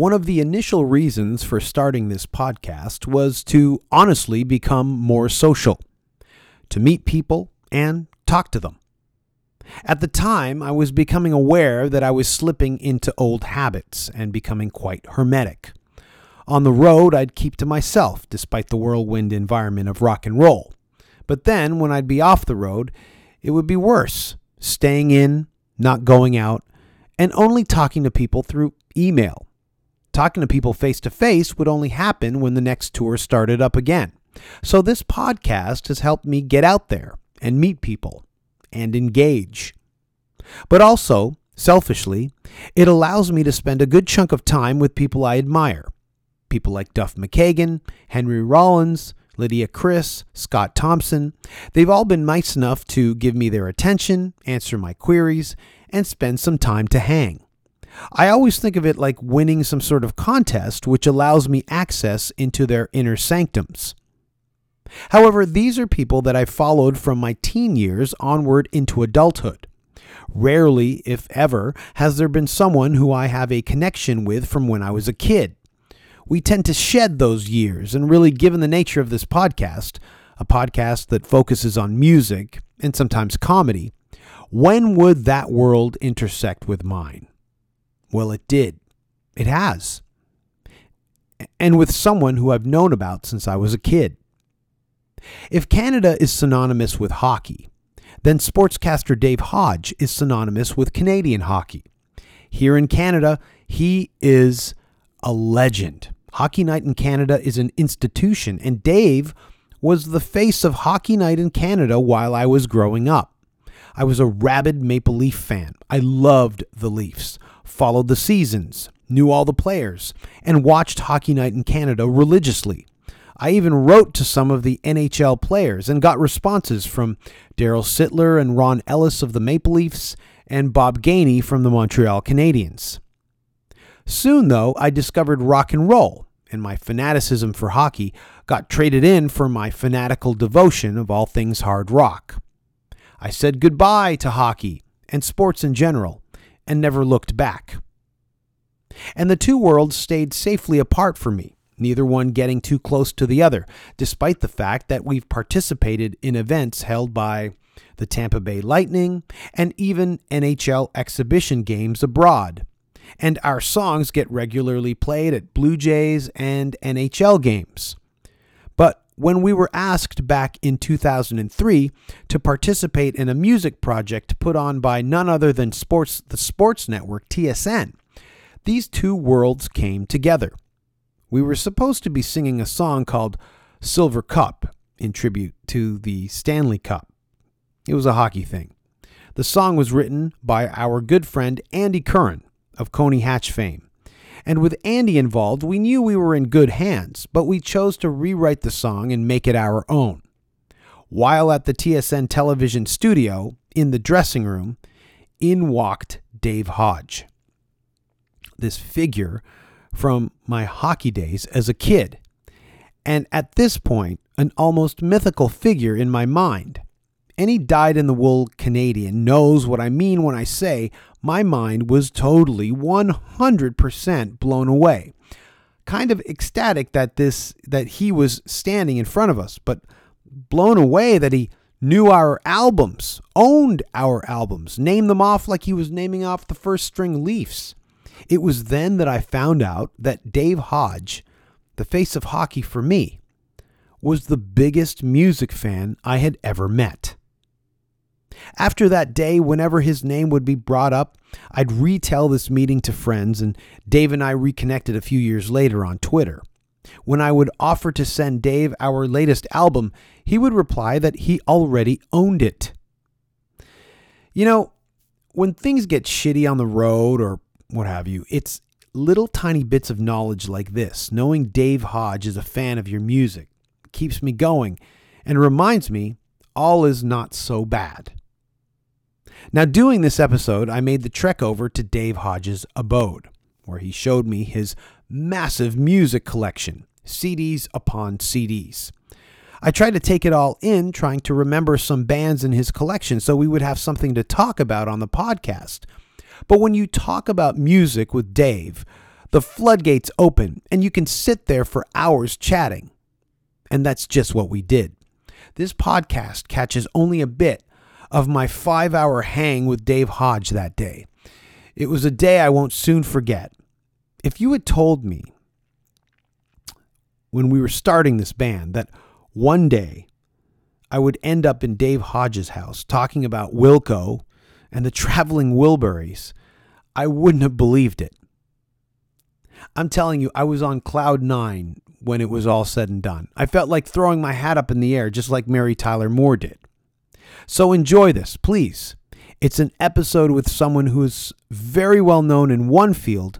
One of the initial reasons for starting this podcast was to honestly become more social, to meet people and talk to them. At the time, I was becoming aware that I was slipping into old habits and becoming quite hermetic. On the road, I'd keep to myself, despite the whirlwind environment of rock and roll. But then, when I'd be off the road, it would be worse, staying in, not going out, and only talking to people through email. Talking to people face-to-face would only happen when the next tour started up again. So this podcast has helped me get out there and meet people and engage. But also, selfishly, it allows me to spend a good chunk of time with people I admire. People like Duff McKagan, Henry Rollins, Lydia Chris, Scott Thompson. They've all been nice enough to give me their attention, answer my queries, and spend some time to hang. I always think of it like winning some sort of contest, which allows me access into their inner sanctums. However, these are people that I followed from my teen years onward into adulthood. Rarely, if ever, has there been someone who I have a connection with from when I was a kid. We tend to shed those years, and really, given the nature of this podcast, a podcast that focuses on music and sometimes comedy, when would that world intersect with mine? Well, it did. It has. And with someone who I've known about since I was a kid. If Canada is synonymous with hockey, then sportscaster Dave Hodge is synonymous with Canadian hockey. Here in Canada, he is a legend. Hockey Night in Canada is an institution, and Dave was the face of Hockey Night in Canada while I was growing up. I was a rabid Maple Leaf fan. I loved the Leafs, followed the seasons, knew all the players, and watched Hockey Night in Canada religiously. I even wrote to some of the NHL players and got responses from Daryl Sittler and Ron Ellis of the Maple Leafs and Bob Gainey from the Montreal Canadiens. Soon, though, I discovered rock and roll, and my fanaticism for hockey got traded in for my fanatical devotion of all things hard rock. I said goodbye to hockey and sports in general and never looked back. And the two worlds stayed safely apart for me. Neither one getting too close to the other, despite the fact that we've participated in events held by the Tampa Bay Lightning and even NHL exhibition games abroad. And our songs get regularly played at Blue Jays and NHL games. But when we were asked back in 2003 to participate in a music project put on by none other than the sports network TSN, these two worlds came together. We were supposed to be singing a song called Silver Cup in tribute to the Stanley Cup. It was a hockey thing. The song was written by our good friend Andy Curran of Coney Hatch fame. And with Andy involved, we knew we were in good hands, but we chose to rewrite the song and make it our own. While at the TSN television studio, in the dressing room, in walked Dave Hodge. This figure from my hockey days as a kid, and at this point, an almost mythical figure in my mind. Any dyed-in-the-wool Canadian knows what I mean when I say my mind was totally 100% blown away. Kind of ecstatic that he was standing in front of us, but blown away that he knew our albums, owned our albums, named them off like he was naming off the first string Leafs. It was then that I found out that Dave Hodge, the face of hockey for me, was the biggest music fan I had ever met. After that day, whenever his name would be brought up, I'd retell this meeting to friends, and Dave and I reconnected a few years later on Twitter. When I would offer to send Dave our latest album, he would reply that he already owned it. You know, when things get shitty on the road or what have you, it's little tiny bits of knowledge like this. Knowing Dave Hodge is a fan of your music keeps me going and reminds me all is not so bad. Now, doing this episode, I made the trek over to Dave Hodge's abode, where he showed me his massive music collection, CDs upon CDs. I tried to take it all in, trying to remember some bands in his collection so we would have something to talk about on the podcast. But when you talk about music with Dave, The floodgates open and you can sit there for hours chatting. And that's just what we did. This podcast catches only a bit of my 5-hour hang with Dave Hodge that day. It was a day I won't soon forget. If you had told me when we were starting this band that one day I would end up in Dave Hodge's house talking about Wilco and the Traveling Wilburys, I wouldn't have believed it. I'm telling you, I was on cloud nine when it was all said and done. I felt like throwing my hat up in the air, just like Mary Tyler Moore did. So enjoy this, please. It's an episode with someone who is very well known in one field,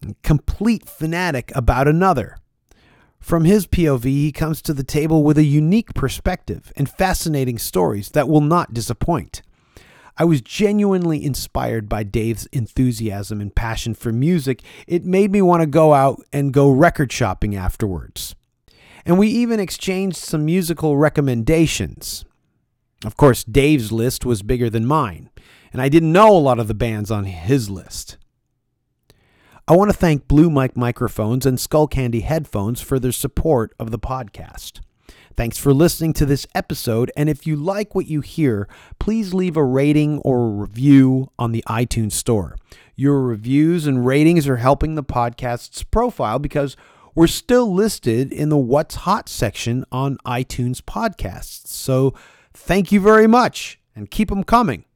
and complete fanatic about another. From his POV, he comes to the table with a unique perspective and fascinating stories that will not disappoint. I was genuinely inspired by Dave's enthusiasm and passion for music. It made me want to go out and go record shopping afterwards. And we even exchanged some musical recommendations. Of course, Dave's list was bigger than mine, and I didn't know a lot of the bands on his list. I want to thank Blue Mic Microphones and Skullcandy Headphones for their support of the podcast. Thanks for listening to this episode, and if you like what you hear, please leave a rating or a review on the iTunes store. Your reviews and ratings are helping the podcast's profile because we're still listed in the What's Hot section on iTunes podcasts. So thank you very much, and keep them coming.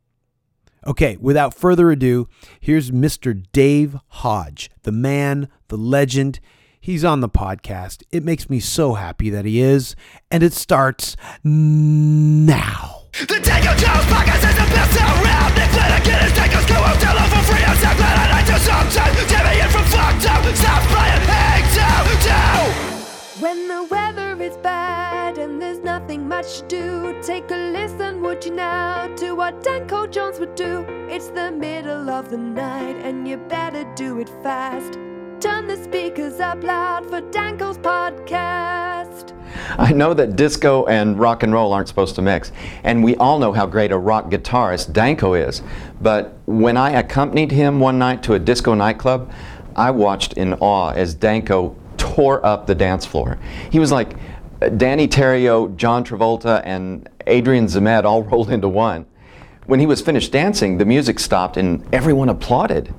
Okay, without further ado, here's Mr. Dave Hodge, the man, the legend. He's on the podcast. It makes me so happy that he is. And it starts now. The Danko Jones podcast is the best around. Nick Flanagan is Danko's co-host. Hello for free. I'm so glad I do sometimes. Jimmy in from Fucktown. Stop playing. Hang down. When the weather is bad and there's nothing much to do, take a listen, would you now, to what Danko Jones would do. It's the middle of the night and you better do it fast. Turn the speakers up loud for Danko's podcast. I know that disco and rock and roll aren't supposed to mix, and we all know how great a rock guitarist Danko is, but when I accompanied him one night to a disco nightclub, I watched in awe as Danko tore up the dance floor. He was like Danny Terrio, John Travolta, and Adrian Zemed all rolled into one. When he was finished dancing, the music stopped and everyone applauded.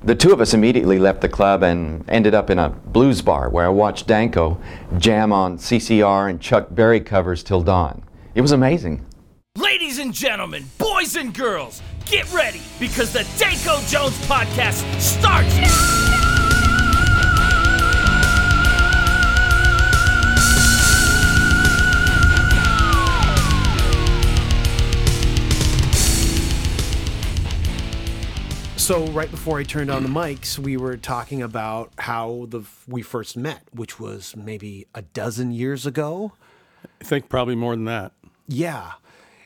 The two of us immediately left the club and ended up in a blues bar where I watched Danko jam on CCR and Chuck Berry covers till dawn. It was amazing. Ladies and gentlemen, boys and girls, get ready because the Danko Jones podcast starts now! So right before I turned on the mics, we were talking about how we first met, which was maybe a dozen years ago. I think probably more than that. Yeah.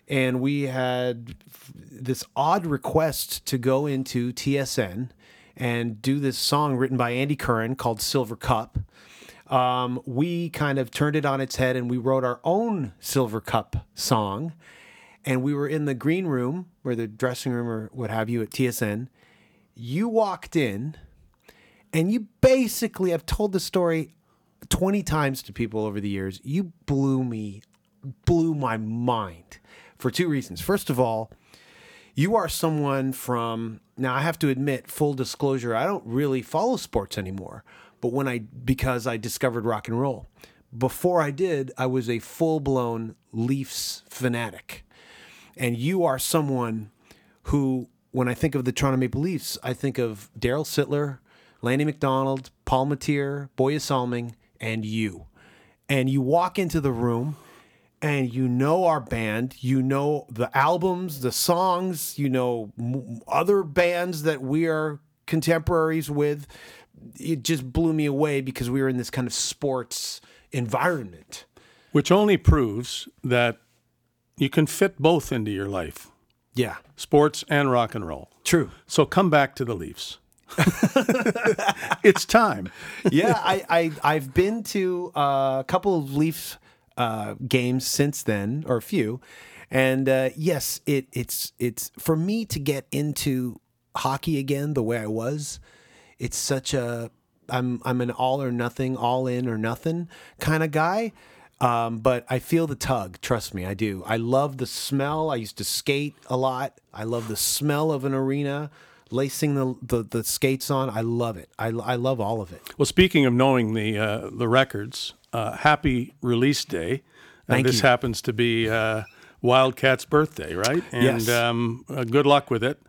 And we had this odd request to go into TSN and do this song written by Andy Curran called Silver Cup. We kind of turned it on its head and we wrote our own Silver Cup song. And we were in the green room or the dressing room or what have you at TSN. You walked in, and you basically, I've told the story 20 times to people over the years, you blew my mind for two reasons. First of all, you are someone from, now I have to admit, full disclosure, I don't really follow sports anymore, but because I discovered rock and roll. Before I did, I was a full-blown Leafs fanatic. And you are someone who, when I think of the Toronto Maple Leafs, I think of Daryl Sittler, Landy McDonald, Paul Mateer, Boye Salming, and you. And you walk into the room, and you know our band, you know the albums, the songs, you know other bands that we are contemporaries with. It just blew me away because we were in this kind of sports environment. Which only proves that you can fit both into your life. Yeah. Sports and rock and roll. True. So come back to the Leafs. It's time. Yeah, I've been to a couple of Leafs games since then, or a few. And yes, it's for me to get into hockey again the way I was it's such a I'm an all or nothing, all in or nothing kind of guy. But I feel the tug. Trust me, I do. I love the smell. I used to skate a lot. I love the smell of an arena, lacing the skates on. I love it. I love all of it. Well, speaking of knowing the records, happy release day. Thank you. This happens to be Wildcat's birthday, right? And, yes. Good luck with it.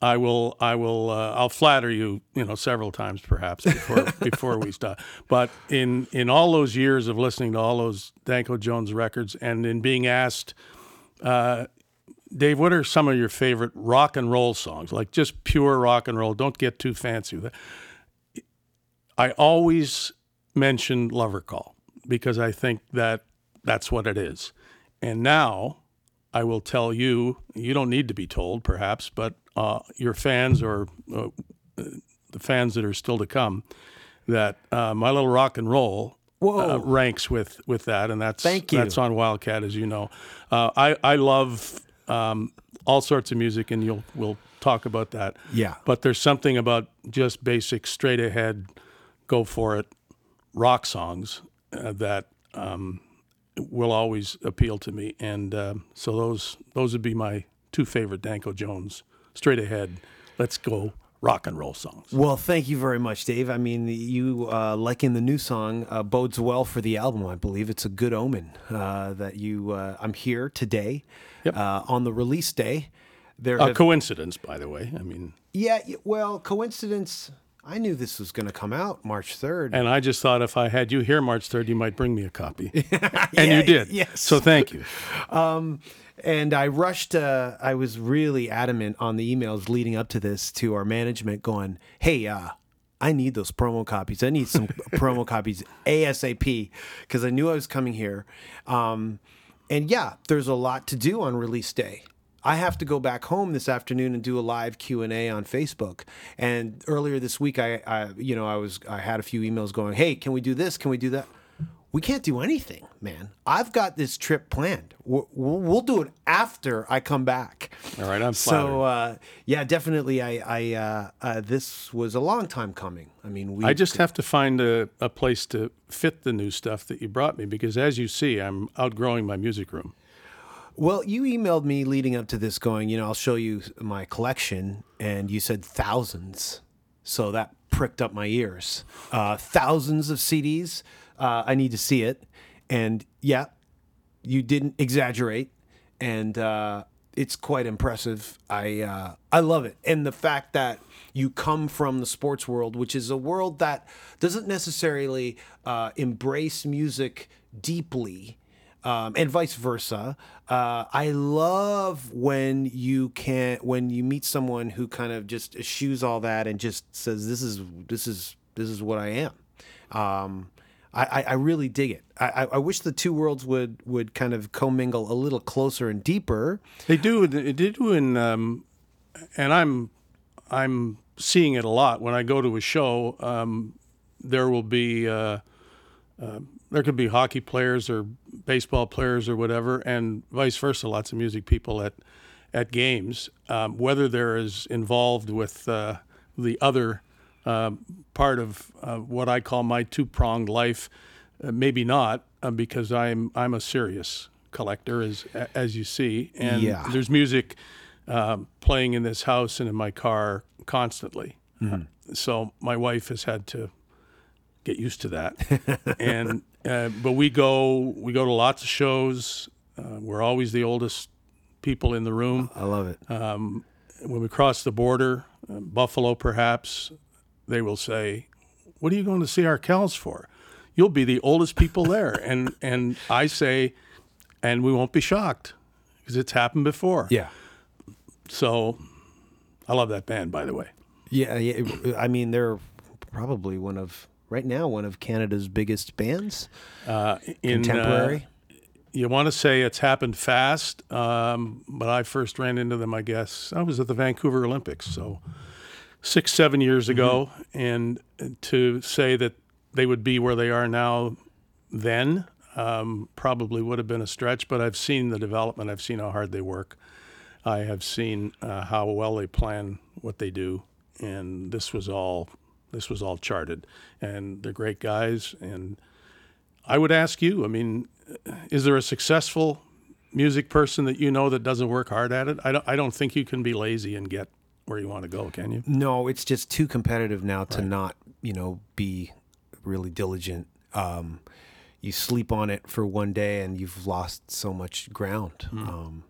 I'll flatter you, several times perhaps before we stop. But in all those years of listening to all those Danko Jones records and in being asked, Dave, what are some of your favorite rock and roll songs? Like just pure rock and roll. Don't get too fancy with it. I always mention Lover Call because I think that that's what it is. And now I will tell you, you don't need to be told perhaps, but your fans or the fans that are still to come, that My Little Rock and Roll ranks with that, and that's on Wildcat, as you know. I love all sorts of music, and we'll talk about that. Yeah. But there's something about just basic, straight ahead, go for it, rock songs that will always appeal to me, and so those would be my two favorite Danko Jones. Straight ahead, let's go rock and roll songs. Well, thank you very much, Dave. I mean, you liking the new song bodes well for the album, I believe. It's a good omen that I'm here today on the release day. A coincidence, by the way. I mean... Yeah, well, coincidence... I knew this was going to come out March 3rd. And I just thought if I had you here March 3rd, you might bring me a copy. And you did. Yes. So thank you. And I rushed, I was really adamant on the emails leading up to this to our management going, hey, I need those promo copies. I need some promo copies ASAP because I knew I was coming here. And yeah, there's a lot to do on release day. I have to go back home this afternoon and do a live Q&A on Facebook. And earlier this week, I had a few emails going, hey, can we do this? Can we do that? We can't do anything, man. I've got this trip planned. We'll do it after I come back. All right, I'm flattered. So, yeah, definitely. This was a long time coming. I mean, I just have to find a place to fit the new stuff that you brought me because, as you see, I'm outgrowing my music room. Well, you emailed me leading up to this going, I'll show you my collection, and you said thousands. So that pricked up my ears. Thousands of CDs. I need to see it. And yeah, you didn't exaggerate. And it's quite impressive. I love it. And the fact that you come from the sports world, which is a world that doesn't necessarily embrace music deeply, and vice versa. I love when you meet someone who kind of just eschews all that and just says, "This is what I am." I really dig it. I wish the two worlds would kind of commingle a little closer and deeper. They do. They do, and I'm seeing it a lot when I go to a show. There will be. There could be hockey players or baseball players or whatever, and vice versa, lots of music people at games. Whether there is involved with the other part of what I call my two-pronged life, maybe not, because I'm a serious collector, as you see. And there's music playing in this house and in my car constantly. Mm. So my wife has had to get used to that, and but we go to lots of shows. We're always the oldest people in the room. I love it. When we cross the border, Buffalo perhaps, they will say, "What are you going to see Arkells for? You'll be the oldest people there." and I say, and we won't be shocked because it's happened before. Yeah. So, I love that band, by the way. Yeah. I mean, they're probably one of Canada's biggest bands, contemporary. You want to say it's happened fast, but I first ran into them, I guess, I was at the Vancouver Olympics, so 6-7 years ago, and to say that they would be where they are now then probably would have been a stretch, but I've seen the development. I've seen how hard they work. I have seen how well they plan what they do, and this was all This was all charted, and they're great guys. And I would ask you, I mean, is there a successful music person that you know that doesn't work hard at it? I don't think you can be lazy and get where you want to go, can you? No, it's just too competitive now to not, be really diligent. You sleep on it for one day and you've lost so much ground. Mm.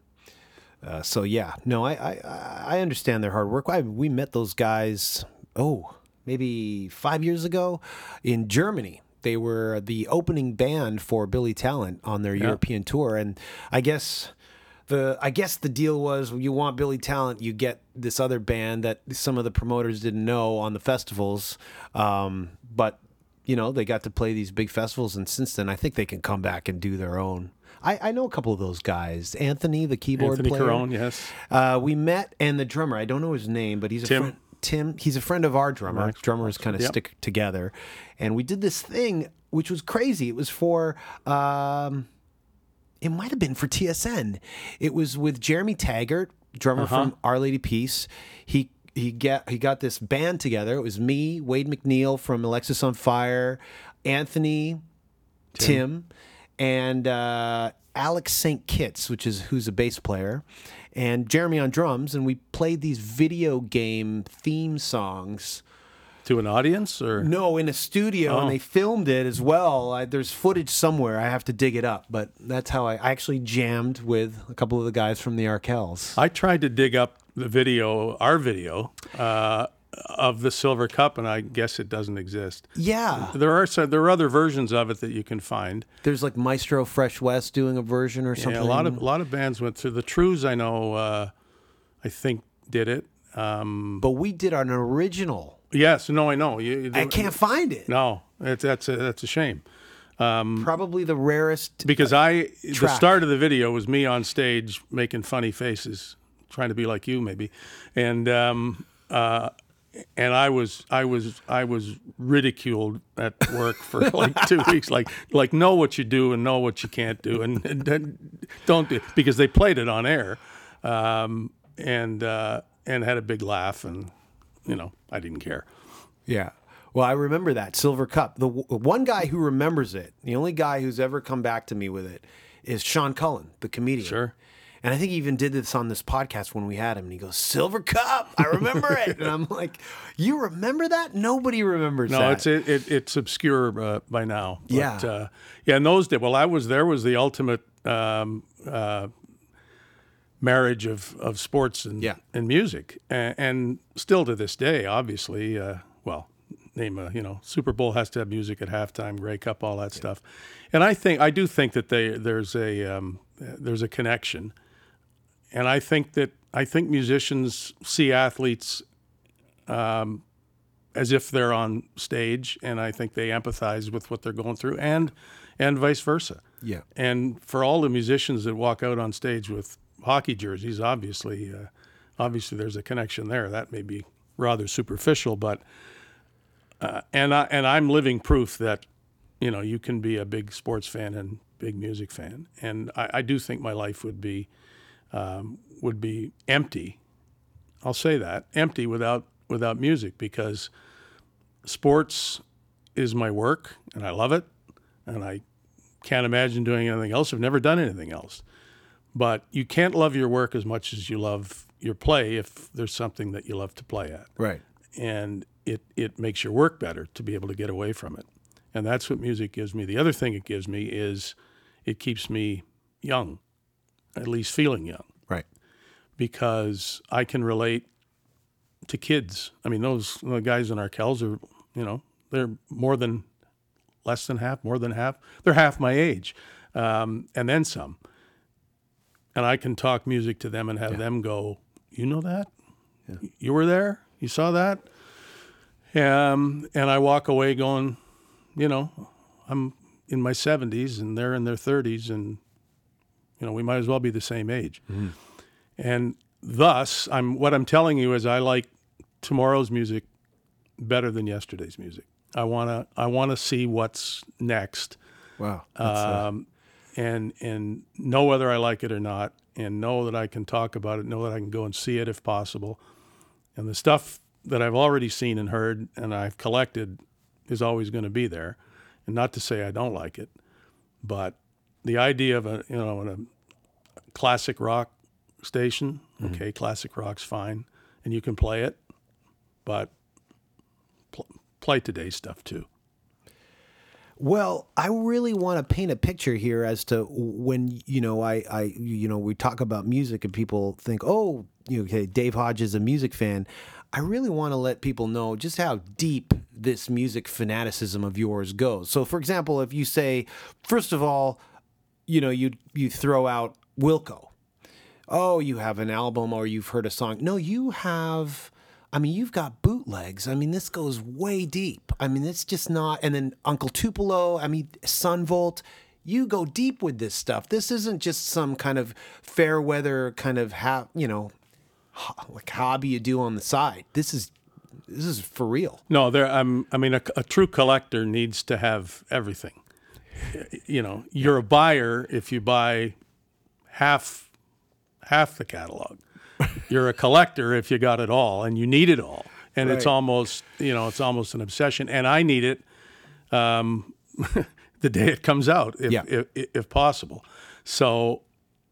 I understand their hard work. We met those guys, maybe 5 years ago in Germany. They were the opening band for Billy Talent on their European tour, and I guess the deal was, you want Billy Talent, you get this other band that some of the promoters didn't know on the festivals, but they got to play these big festivals, and since then I think they can come back and do their own. I know a couple of those guys. Anthony, the keyboard player. Anthony Curran, yes. We met, and the drummer, I don't know his name, but he's Tim. Tim, he's a friend of our drummer. Right. Drummers kind of stick together. And we did this thing, which was crazy. It was for, it might have been for TSN. It was with Jeremy Taggart, drummer from Our Lady Peace. He got this band together. It was me, Wade McNeil from Alexis on Fire, Anthony, Tim and Alex St. Kitts, who's a bass player, and Jeremy on drums, and we played these video game theme songs to an audience, or no, in a studio, and they filmed it as well. There's footage somewhere. I have to dig it up, but that's how I actually jammed with a couple of the guys from the Arkells. I tried to dig up the video, of the Silver Cup, and I guess it doesn't exist. Yeah, there are other versions of it that you can find. There's like Maestro Fresh West doing a version or something. Yeah, a lot of bands went through. The Trues, I know, I think did it. But we did an original. Yes, no, I know. I can't find it. No, that's a shame. Probably the rarest. Because the start of the video was me on stage making funny faces, trying to be like you maybe, and I was ridiculed at work for like 2 weeks. Like know what you do and know what you can't do, and don't do it, because they played it on air, and had a big laugh, and I didn't care. Yeah. Well, I remember that Silver Cup. The one guy who remembers it, the only guy who's ever come back to me with it, is Sean Cullen, the comedian. Sure. And I think he even did this on this podcast when we had him. And he goes, Silver Cup, I remember it. And I'm like, you remember that? Nobody remembers that. No, it's obscure by now. But, yeah. In those days, there was the ultimate marriage of sports and music. And still to this day, obviously, Super Bowl has to have music at halftime, Grey Cup, all that stuff. And I do think that there's a connection. And I think musicians see athletes as if they're on stage, and I think they empathize with what they're going through, and vice versa. Yeah. And for all the musicians that walk out on stage with hockey jerseys, obviously there's a connection there. That may be rather superficial, but I'm living proof that you can be a big sports fan and big music fan. And I do think my life would be empty. I'll say that, empty without music, because sports is my work and I love it, and I can't imagine doing anything else. I've never done anything else. But you can't love your work as much as you love your play if there's something that you love to play at. Right. And it makes your work better to be able to get away from it. And that's what music gives me. The other thing it gives me is it keeps me young, at least feeling young. Right. Because I can relate to kids. I mean, the guys in Arkells are, they're more than half. They're half my age, and then some. And I can talk music to them and have them go, you know that? Yeah. You were there? You saw that? And I walk away going, I'm in my 70s and they're in their 30s, and, we might as well be the same age. Mm. And thus, what I'm telling you is I like tomorrow's music better than yesterday's music. I wanna see what's next. Wow. And know whether I like it or not, and know that I can talk about it, know that I can go and see it if possible. And the stuff that I've already seen and heard and I've collected is always going to be there. And not to say I don't like it, but the idea of a classic rock station, mm-hmm. Okay, classic rock's fine, and you can play it, but play today's stuff too. Well, I really want to paint a picture here as to when, we talk about music and people think, oh, okay, Dave Hodge is a music fan. I really want to let people know just how deep this music fanaticism of yours goes. So, for example, if you say, first of all, you throw out Wilco. Oh, you have an album or you've heard a song. No, you have... you've got bootlegs. This goes way deep. It's just not... And then Uncle Tupelo, Sunvolt. You go deep with this stuff. This isn't just some kind of fair weather kind of, hobby you do on the side. This is for real. No, a true collector needs to have everything. You're a buyer if you buy half the catalog. You're a collector if you got it all, and you need it all, and right. It's almost an obsession. And I need it the day it comes out, if possible. So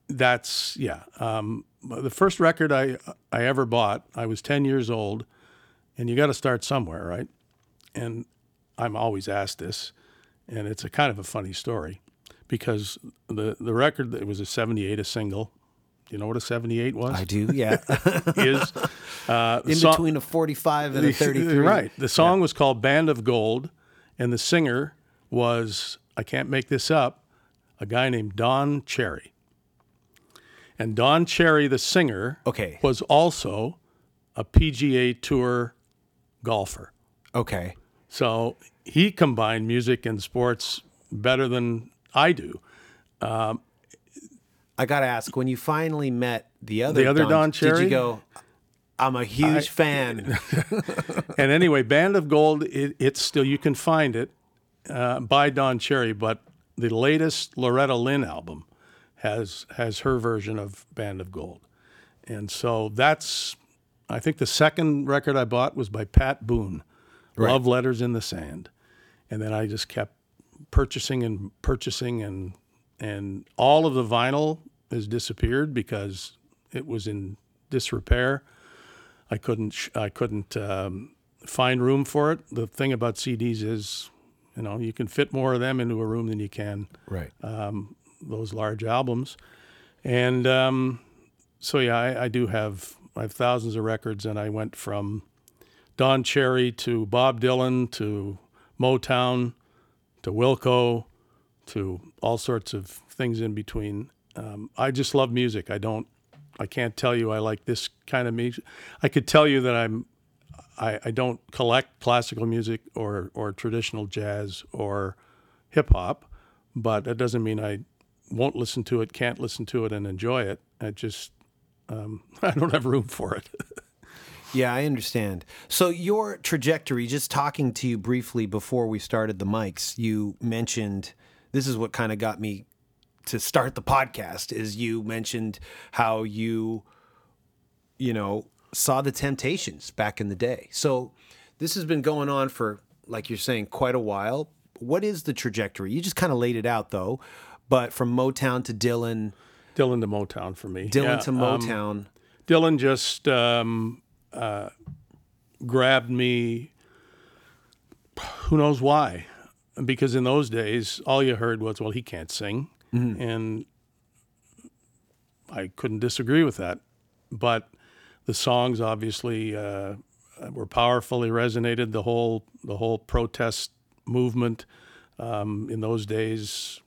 that's the first record I ever bought. I was 10 years old, and you got to start somewhere, right? And I'm always asked this, and it's a kind of a funny story because the record, it was a '78, a single. You know what a 78 was? I do, yeah. Is between a 45 and a 33. Right. The song was called Band of Gold, and the singer was, I can't make this up, a guy named Don Cherry. And Don Cherry, the singer, was also a PGA Tour golfer. Okay. So he combined music and sports better than I do. I got to ask, when you finally met the other Don Cherry, did you go, I'm a huge fan? And anyway, Band of Gold, it's still, you can find it by Don Cherry, but the latest Loretta Lynn album has her version of Band of Gold. And so that's, I think the second record I bought was by Pat Boone, right. Love Letters in the Sand. And then I just kept purchasing and all of the vinyl has disappeared because it was in disrepair. I couldn't find room for it. The thing about CDs is, you can fit more of them into a room than you can those large albums. And I have thousands of records, and I went from Don Cherry to Bob Dylan to Motown to Wilco to all sorts of things in between. I just love music. I can't tell you I like this kind of music. I could tell you that I don't collect classical music or traditional jazz or hip hop, but that doesn't mean I won't listen to it, can't listen to it, and enjoy it. I just, I don't have room for it. Yeah, I understand. So your trajectory, just talking to you briefly before we started the mics, you mentioned... This is what kind of got me to start the podcast, is you mentioned how you, saw the Temptations back in the day. So this has been going on for, like you're saying, quite a while. What is the trajectory? You just kind of laid it out, though. But from Motown to Dylan. Dylan to Motown for me. Dylan to Motown. Dylan just grabbed me, who knows why. Because in those days, all you heard was, well, he can't sing. Mm-hmm. And I couldn't disagree with that. But the songs obviously were powerful. They resonated, the whole protest movement in those days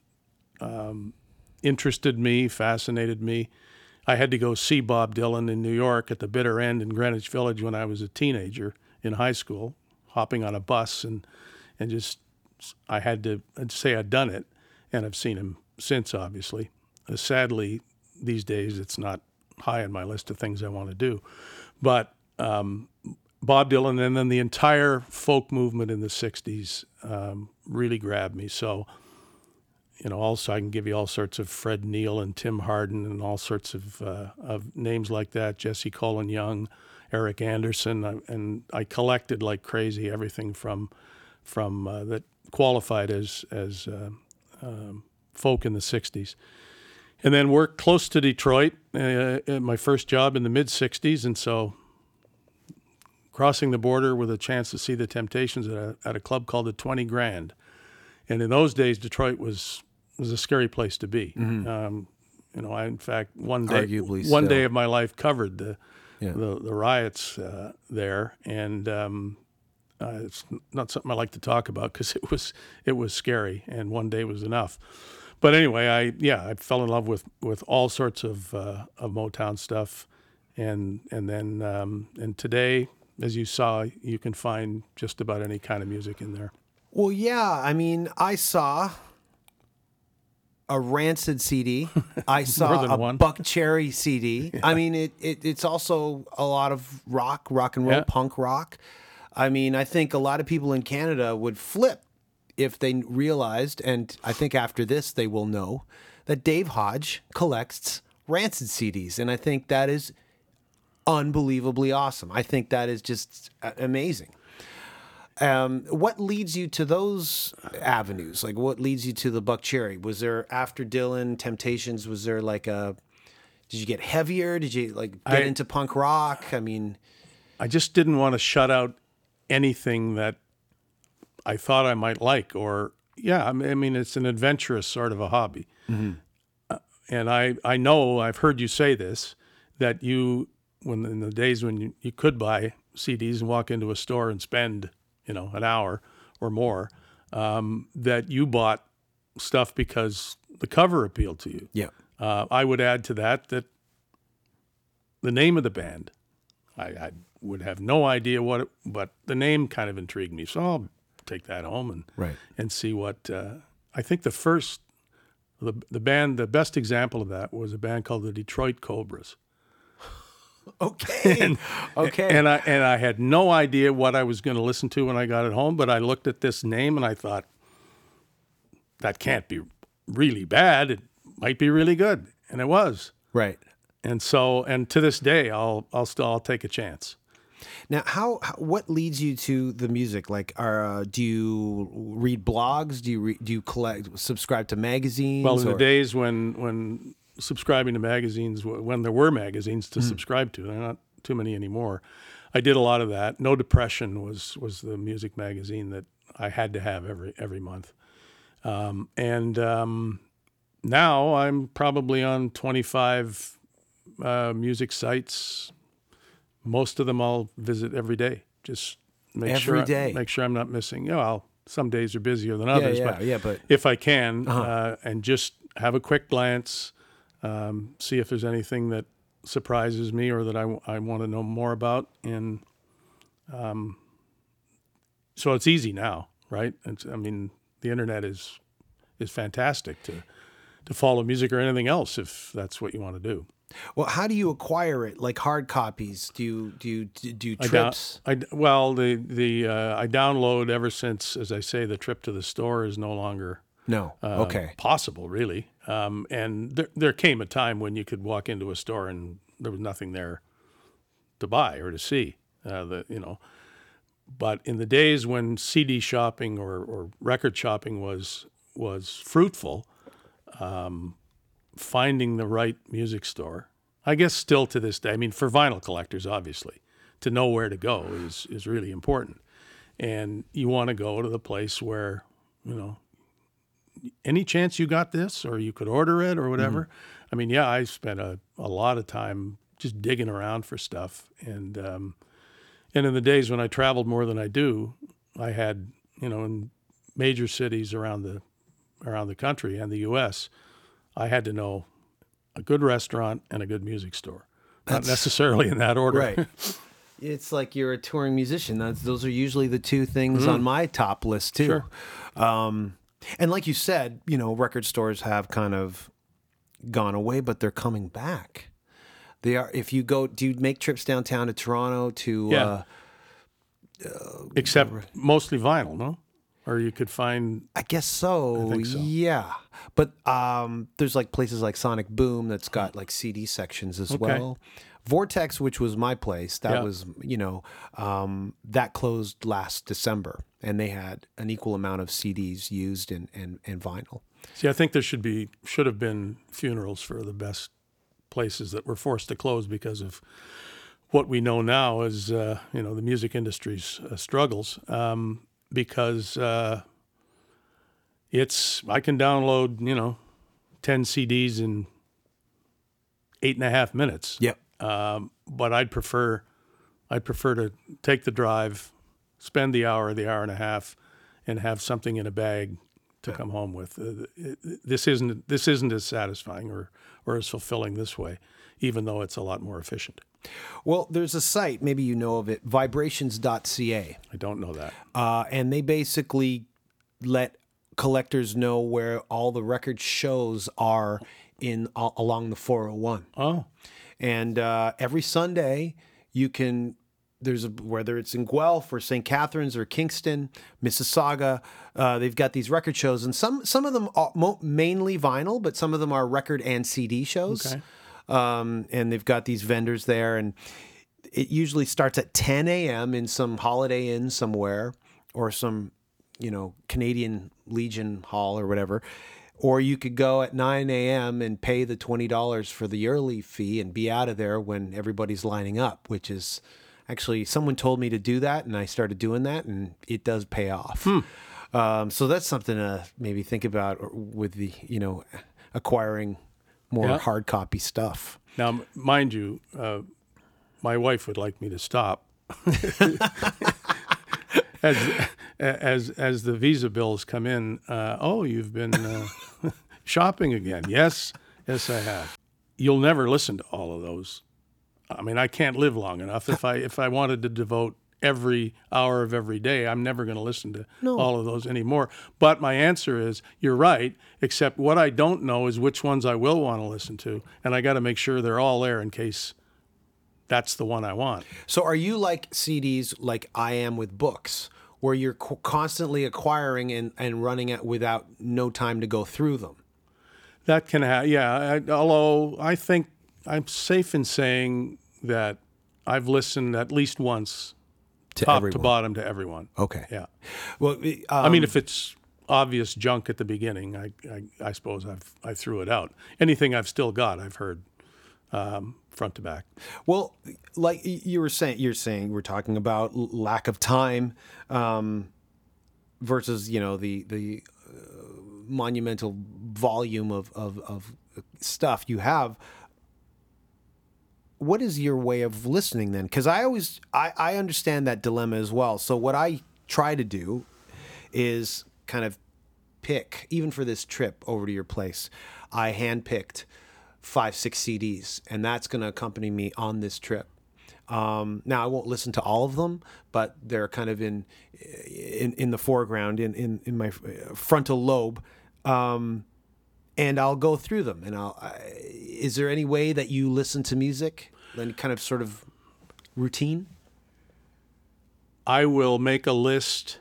interested me, fascinated me. I had to go see Bob Dylan in New York at the Bitter End in Greenwich Village when I was a teenager in high school, hopping on a bus and just... I'd say I'd done it, and I've seen him since, obviously. Sadly, these days, it's not high on my list of things I want to do. But Bob Dylan and then the entire folk movement in the 60s really grabbed me. So, also I can give you all sorts of Fred Neil and Tim Hardin and all sorts of names like that, Jesse Colin Young, Eric Anderson, and I collected like crazy everything from that qualified as folk in the 60s. And then worked close to Detroit at my first job in the mid-60s, and so crossing the border with a chance to see the Temptations at a club called the 20 Grand. And in those days, Detroit was a scary place to be. Mm-hmm. I, in fact, one day of my life covered the riots there, and it's not something I like to talk about because it was scary, and one day was enough. But anyway, I fell in love with all sorts of Motown stuff, and then today, as you saw, you can find just about any kind of music in there. Well, yeah, I mean, I saw a Rancid CD. I saw a Buckcherry CD. Yeah. I mean, it's also a lot of rock and roll, punk rock. I mean, I think a lot of people in Canada would flip if they realized, and I think after this they will know, that Dave Hodge collects Rancid CDs. And I think that is unbelievably awesome. I think that is just amazing. What leads you to those avenues? Like, what leads you to the Buckcherry? Was there, after Dylan, Temptations, was there like a... Did you get heavier? Did you get into punk rock? I mean... I just didn't want to shut out anything that I thought I might like, or it's an adventurous sort of a hobby. Mm-hmm. And I know, I've heard you say this, that you, when in the days when you could buy CDs and walk into a store and spend, an hour or more, that you bought stuff because the cover appealed to you. Yeah. I would add to that the name of the band, I would have no idea but the name kind of intrigued me. So I'll take that home and see what, I think the band, the best example of that was a band called the Detroit Cobras. Okay. And I had no idea what I was going to listen to when I got it home, but I looked at this name and I thought, that can't be really bad. It might be really good. And it was. Right. And so, and to this day, I'll take a chance. Now, what leads you to the music? Like, do you read blogs? Do you subscribe to magazines? Well, in the days when subscribing to magazines, when there were magazines to subscribe to, there are not too many anymore. I did a lot of that. No Depression was the music magazine that I had to have every month. Now I'm probably on 25 music sites. Most of them I'll visit every day. Just make sure I'm not missing. Some days are busier than others, but if I can, and just have a quick glance, see if there's anything that surprises me or that I want to know more about. And so it's easy now, right? The internet is fantastic to follow music or anything else if that's what you want to do. Well, how do you acquire it? Like hard copies? Do you trips? I download ever since, as I say, the trip to the store is no longer possible, really. And there came a time when you could walk into a store and there was nothing there to buy or to see. But in the days when CD shopping or record shopping was fruitful, finding the right music store, I guess still to this day, for vinyl collectors, obviously, to know where to go is really important. And you want to go to the place where, any chance you got this or you could order it or whatever. Mm-hmm. I spent a lot of time just digging around for stuff. And in the days when I traveled more than I do, I had, in major cities around the country and the U.S., I had to know a good restaurant and a good music store. Not necessarily in that order. Right. It's like you're a touring musician. Those are usually the two things on my top list too. Sure. And like you said, record stores have kind of gone away, but they're coming back. They are. If you go, do you make trips downtown to Toronto to? Yeah. Except mostly vinyl, no? Or you could find... I guess so. I think so. Yeah. But there's places like Sonic Boom that's got CD sections as well. Vortex, which was my place, that was, you know, that closed last December, and they had an equal amount of CDs used and vinyl. See, I think there should have been funerals for the best places that were forced to close because of what we know now is, you know, the music industry's struggles, because I can download, you know, 10 CDs in 8.5 minutes. Yep. But I'd prefer to take the drive, spend the hour and a half, and have something in a bag to come home with. This isn't as satisfying or as fulfilling this way, even though it's a lot more efficient. Well, there's a site, maybe you know of it, vibrations.ca. I don't know that. And they basically let collectors know where all the record shows are along the 401. Oh. And every Sunday you can... whether it's in Guelph or St. Catharines or Kingston, Mississauga, they've got these record shows, and some of them are mainly vinyl, but some of them are record and CD shows. Okay. And they've got these vendors there, and it usually starts at 10 a.m. in some Holiday Inn somewhere, or some, you know, Canadian Legion Hall or whatever. Or you could go at 9 a.m. and pay the $20 for the early fee and be out of there when everybody's lining up, which is... Actually, someone told me to do that, and I started doing that, and it does pay off. So that's something to maybe think about with the, you know, acquiring more hard copy stuff. Now, mind you, my wife would like me to stop as the visa bills come in. You've been shopping again? Yes, I have. You'll never listen to all of those. I mean, I can't live long enough. If I wanted to devote every hour of every day, I'm never going to listen to all of those anymore. But my answer is, you're right, except what I don't know is which ones I will want to listen to, and I got to make sure they're all there in case that's the one I want. So are you like CDs like I am with books, where you're constantly acquiring and running it without no time to go through them? That can happen, yeah. Although I think I'm safe in saying that I've listened at least once, top to bottom, to everyone. Okay. Yeah. Well, I mean, if it's obvious junk at the beginning, I suppose I threw it out. Anything I've still got, I've heard front to back. Well, like you were saying, we're talking about lack of time versus, you know, the monumental volume of stuff you have. What is your way of listening then? Because I understand that dilemma as well. So what I try to do is kind of pick, even for this trip over to your place, I handpicked 5-6 CDs, and that's going to accompany me on this trip. Now I won't listen to all of them, but they're kind of in the foreground, in my frontal lobe. And I'll go through them. And is there any way that you listen to music, then kind of sort of routine? I will make a list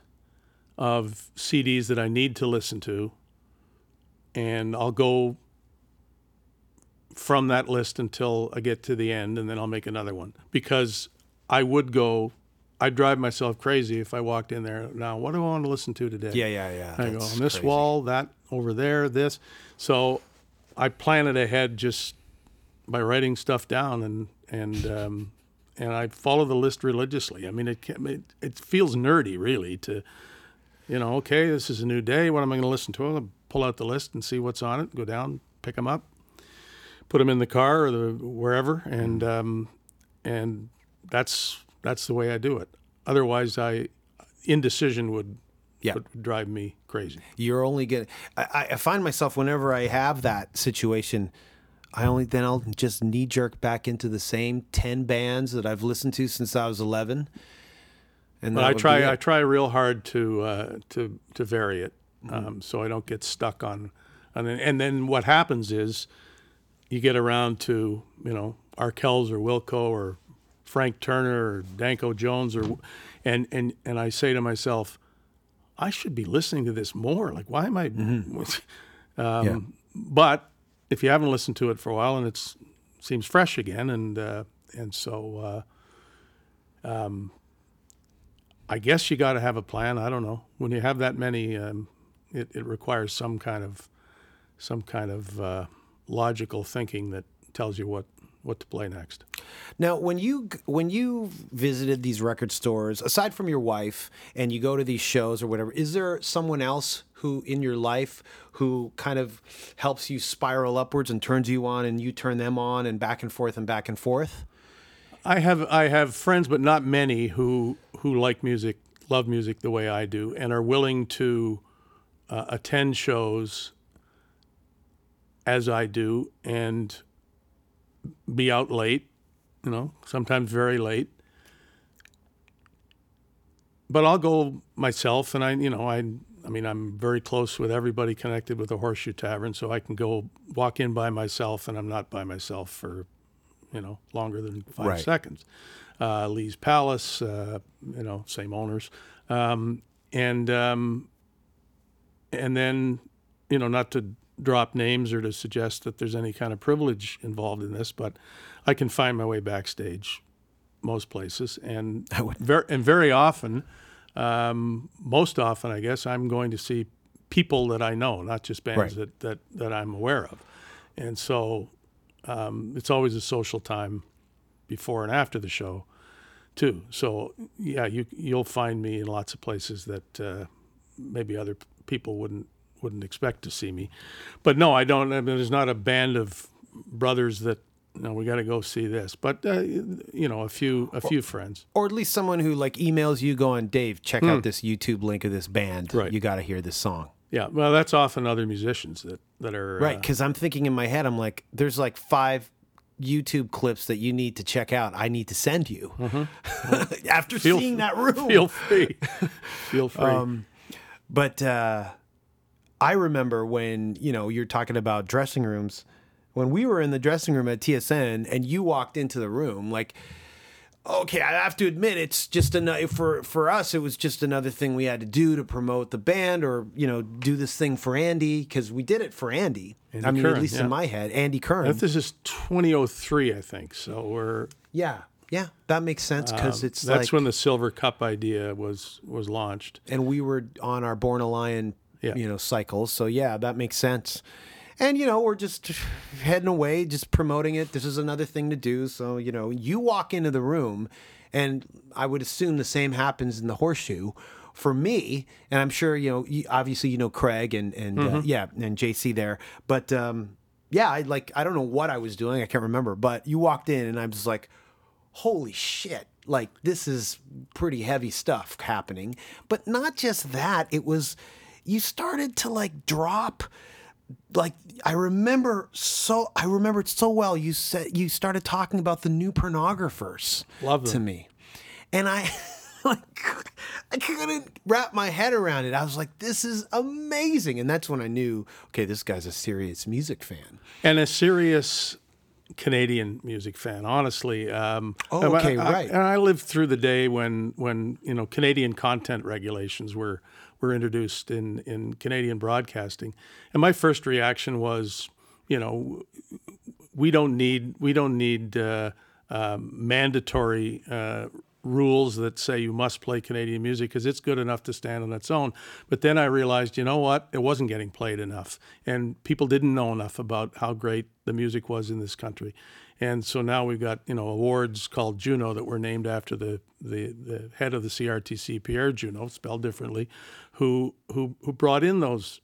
of CDs that I need to listen to, and I'll go from that list until I get to the end, and then I'll make another one. Because I'd drive myself crazy if I walked in there. Now, what do I want to listen to today? Yeah. And I go on this crazy wall, that over there, this. So I plan it ahead just by writing stuff down, and I follow the list religiously. I mean, it feels nerdy, really, to, you know, okay, this is a new day. What am I going to listen to? I'll pull out the list and see what's on it. Go down, pick them up, put them in the car or wherever, and that's. That's the way I do it. Otherwise, indecision would drive me crazy. You're only getting... I find myself, whenever I have that situation, I'll just knee-jerk back into the same 10 bands that I've listened to since I was 11. And but I try real hard to vary it, so I don't get stuck on... And then what happens is you get around to, you know, Arkells or Wilco or Frank Turner or Danko Jones, and I say to myself, I should be listening to this more. Like, why am I? But if you haven't listened to it for a while and it seems fresh again, and And so I guess you got to have a plan. I don't know. When you have that many, it requires some kind of logical thinking that tells you what to play next. Now, when you visited these record stores, aside from your wife, and you go to these shows or whatever, is there someone else who in your life who kind of helps you spiral upwards and turns you on, and you turn them on, and back and forth and back and forth? I have friends, but not many, who like music, love music the way I do, and are willing to attend shows as I do, and be out late, you know, sometimes very late. But I'll go myself, and I mean, I'm very close with everybody connected with the Horseshoe Tavern, so I can go walk in by myself, and I'm not by myself for, longer than 5 seconds. Lee's Palace, same owners. And then, not to drop names or to suggest that there's any kind of privilege involved in this, but I can find my way backstage most places, and very often, most often, I guess, I'm going to see people that I know, not just bands that I'm aware of. And so it's always a social time before and after the show, too. So, yeah, you'll find me in lots of places that maybe other people wouldn't expect to see me. But no, I don't. I mean, there's not a band of brothers that, we got to go see this. But a few friends, or at least someone who like emails you going, Dave, check out this YouTube link of this band. Right. You got to hear this song. Yeah, well, that's often other musicians that are right. Because I'm thinking in my head, I'm like, there's like 5 YouTube clips that you need to check out. I need to send you after seeing that room. Feel free. But I remember when you're talking about dressing rooms. When we were in the dressing room at TSN, and you walked into the room, like, okay, I have to admit, it's just another for us. It was just another thing we had to do to promote the band, or do this thing for Andy, because we did it for Andy. Curran, at least in my head, Andy Curran. This is 2003, I think. So we're that makes sense, because it's that's when the Silver Cup idea was launched, and we were on our Born a Lion cycle. So that makes sense. And, we're just heading away, just promoting it. This is another thing to do. So, you walk into the room, and I would assume the same happens in the Horseshoe for me. And I'm sure, obviously, Craig and JC there. But, I don't know what I was doing. I can't remember. But you walked in, and I was like, holy shit. Like, this is pretty heavy stuff happening. But not just that. It was, you started to, drop... Like, I remember it so well. You said you started talking about the New Pornographers to me, and I couldn't wrap my head around it. I was like, "This is amazing!" And that's when I knew, okay, this guy's a serious music fan and a serious Canadian music fan. Honestly, And I lived through the day when Canadian content regulations were introduced in Canadian broadcasting, and my first reaction was, we don't need mandatory rules that say you must play Canadian music, because it's good enough to stand on its own. But then I realized, it wasn't getting played enough, and people didn't know enough about how great the music was in this country. And so now we've got, awards called Juno that were named after the head of the CRTC, Pierre Juno, spelled differently, who brought in those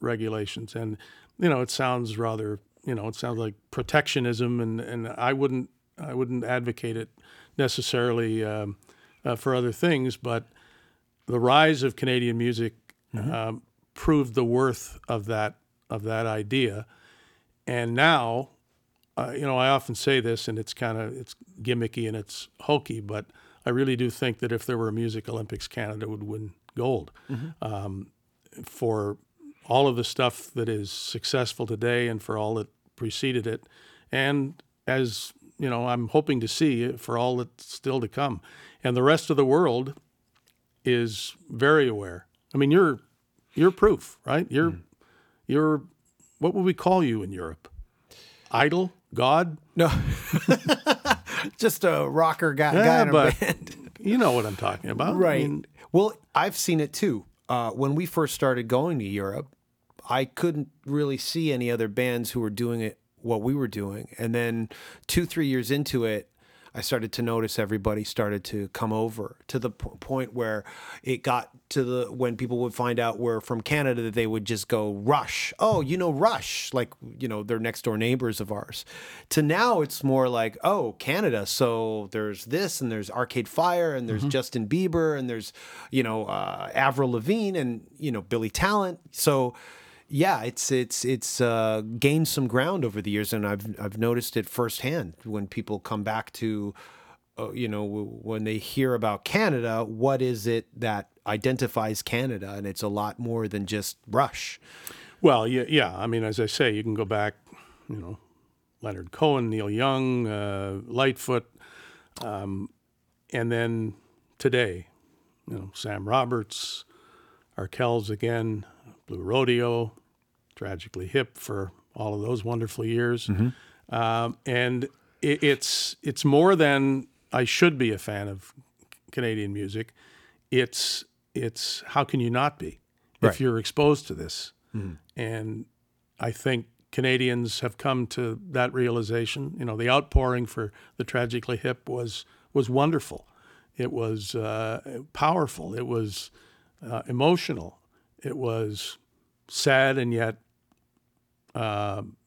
regulations. And, it sounds rather, it sounds like protectionism, and I wouldn't advocate it necessarily for other things, but the rise of Canadian music proved the worth of that idea. And now, I often say this, and it's gimmicky and it's hokey, but I really do think that if there were a Music Olympics, Canada would win gold for all of the stuff that is successful today and for all that preceded it, and as I'm hoping to see for all that's still to come. And the rest of the world is very aware. I mean, you're proof, right? You're what would we call you in Europe? Idol? God? No. just a rocker guy in a band. You know what I'm talking about. Right. I mean, well, I've seen it too. When we first started going to Europe, I couldn't really see any other bands who were doing it, what we were doing. And then 2-3 years into it, I started to notice everybody started to come over to the point where it got to the, when people would find out we're from Canada, that they would just go Rush. Oh, you know, Rush, like, you know, they're next door neighbors of ours. To now it's more like, oh, Canada. So there's this, and there's Arcade Fire, and there's Justin Bieber, and there's, you know, Avril Lavigne, and, you know, Billy Talent. So yeah, it's gained some ground over the years, and I've noticed it firsthand when people come back to, you know, when they hear about Canada, what is it that identifies Canada? And it's a lot more than just Rush. Well, yeah. I mean, as I say, you can go back, you know, Leonard Cohen, Neil Young, Lightfoot, and then today, you know, Sam Roberts, Arkells again, Blue Rodeo. Tragically Hip for all of those wonderful years, and it's more than I should be a fan of Canadian music. It's how can you not be if you're exposed to this? And I think Canadians have come to that realization. You know, the outpouring for the Tragically Hip was wonderful. It was powerful. It was emotional. It was sad and yet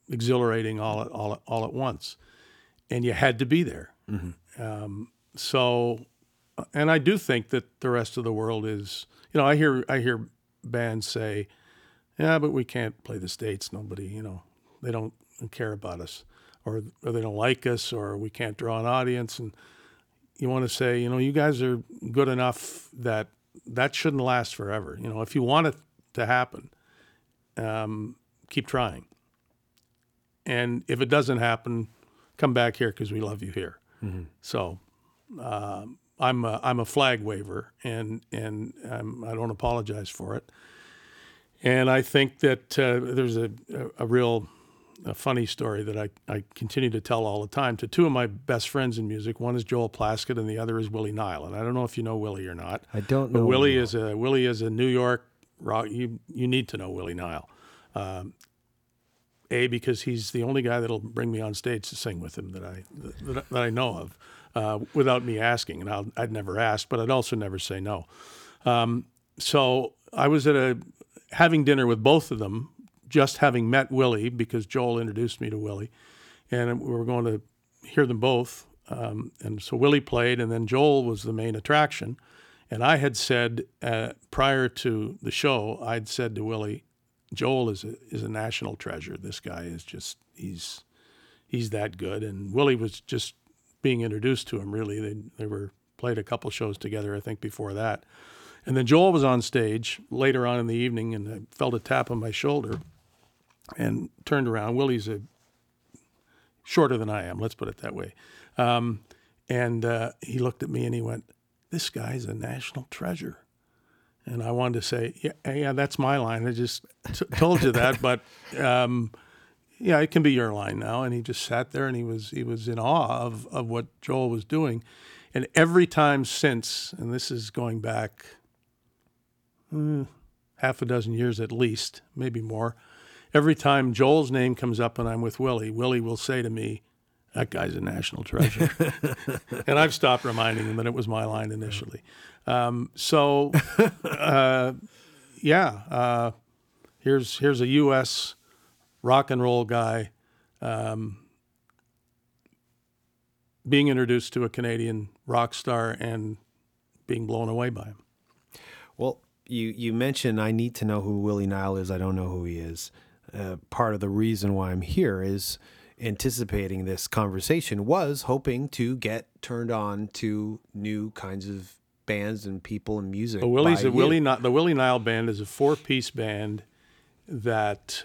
exhilarating all at once, and you had to be there. So, and I do think that the rest of the world is, you know, I hear bands say, yeah, but we can't play the States. Nobody, you know, they don't care about us, or they don't like us, or we can't draw an audience. And you want to say, you know, you guys are good enough that shouldn't last forever. You know, if you want it to happen, keep trying. And if it doesn't happen, come back here because we love you here. So I'm a flag waver, and I don't apologize for it. And I think that there's a real a funny story that I continue to tell all the time to two of my best friends in music. One is Joel Plaskett, and the other is Willie Nile. And I don't know if you know Willie or not. I don't know. But Willie is a New York rock. You need to know Willie Nile, because he's the only guy that'll bring me on stage to sing with him that I know of, without me asking. And I'd never ask, but I'd also never say no. So I was having dinner with both of them, just having met Willie, because Joel introduced me to Willie, and we were going to hear them both. And so Willie played, and then Joel was the main attraction. And I had said, prior to the show, I'd said to Willie, Joel is a national treasure. This guy is just, he's that good. And Willie was just being introduced to him, really. They were played a couple shows together, I think, before that. And then Joel was on stage later on in the evening, and I felt a tap on my shoulder and turned around. Willie's shorter than I am, let's put it that way. And he looked at me and he went, "This guy's a national treasure." And I wanted to say, yeah, that's my line. I just told you that, but yeah, it can be your line now. And he just sat there, and he was in awe of what Joel was doing. And every time since, and this is going back half a dozen years at least, maybe more, every time Joel's name comes up and I'm with Willie, Willie will say to me, "That guy's a national treasure." And I've stopped reminding him that it was my line initially. Here's a U.S. rock and roll guy being introduced to a Canadian rock star and being blown away by him. Well, you mentioned I need to know who Willie Nile is. I don't know who he is. Part of the reason why I'm here is anticipating this conversation, was hoping to get turned on to new kinds of bands and people and music. The Willie Nile Band is a four-piece band that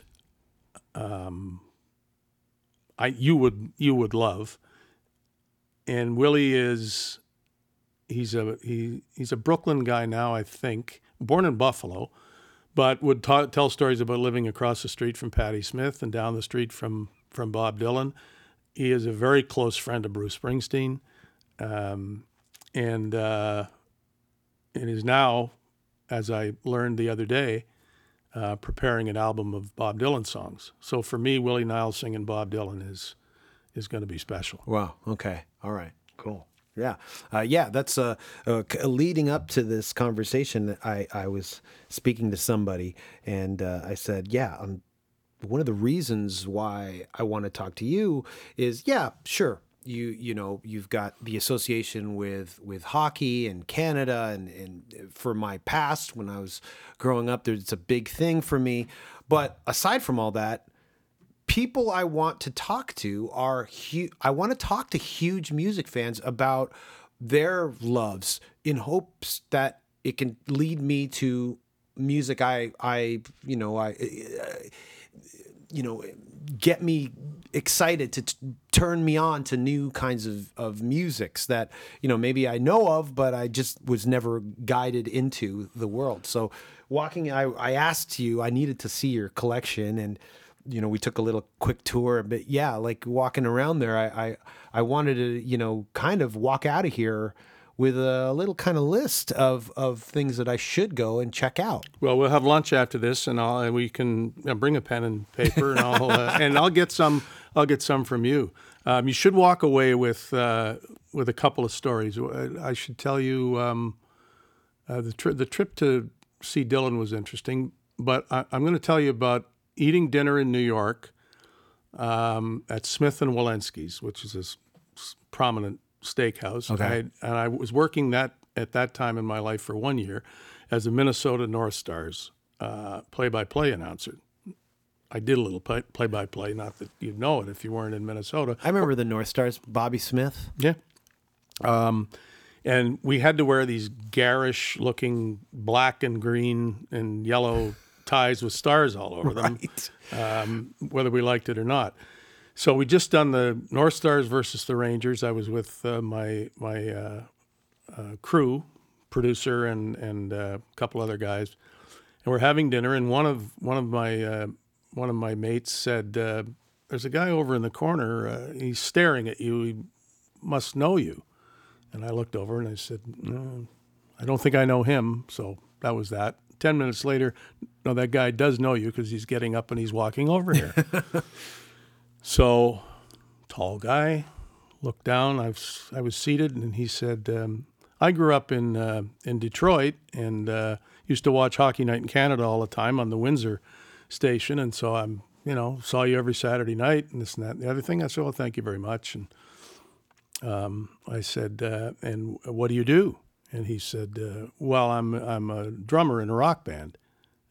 you would love. And Willie he's a Brooklyn guy now, I think, born in Buffalo, but would tell stories about living across the street from Patti Smith and down the street from Bob Dylan, He is a very close friend of Bruce Springsteen, and is now, as I learned the other day, preparing an album of Bob Dylan songs. So for me, Willie Niles singing Bob Dylan is going to be special. Wow. Okay. All right. Cool. Yeah. That's leading up to this conversation. I was speaking to somebody and I said, one of the reasons why I want to talk to you is, you've got the association with hockey and Canada, and for my past, when I was growing up, it's a big thing for me. But aside from all that, people I want to talk to are huge. I want to talk to huge music fans about their loves in hopes that it can lead me to music. Get me excited to turn me on to new kinds of musics that, maybe I know of, but I just was never guided into the world. So I asked you, I needed to see your collection, and, we took a little quick tour, but walking around there, I wanted to, kind of walk out of here with a little kind of list of things that I should go and check out. Well, we'll have lunch after this, and we can bring a pen and paper, and I'll get some. I'll get some from you. You should walk away with a couple of stories. I should tell you the trip to see Dylan was interesting, but I'm going to tell you about eating dinner in New York at Smith and Wolenski's, which is this prominent steakhouse. Okay. And I was working at that time in my life for 1 year as a Minnesota North Stars play-by-play announcer. I did a little play-by-play, not that you'd know it if you weren't in Minnesota. I remember the North Stars, Bobby Smith. Yeah. And we had to wear these garish-looking black and green and yellow ties with stars all over them, whether we liked it or not. So we just done the North Stars versus the Rangers. I was with my crew, producer, and a couple other guys, and we're having dinner. And one of my mates said, "There's a guy over in the corner. He's staring at you. He must know you." And I looked over and I said, "No, I don't think I know him." So that was that. 10 minutes later, no, that guy does know you because he's getting up and he's walking over here. So, tall guy, looked down. I was seated, and he said, "I grew up in Detroit and used to watch Hockey Night in Canada all the time on the Windsor station, and so I'm, saw you every Saturday night and this and that and the other thing." I said, "Well, thank you very much." And I said, "And what do you do?" And he said, "Well, I'm a drummer in a rock band."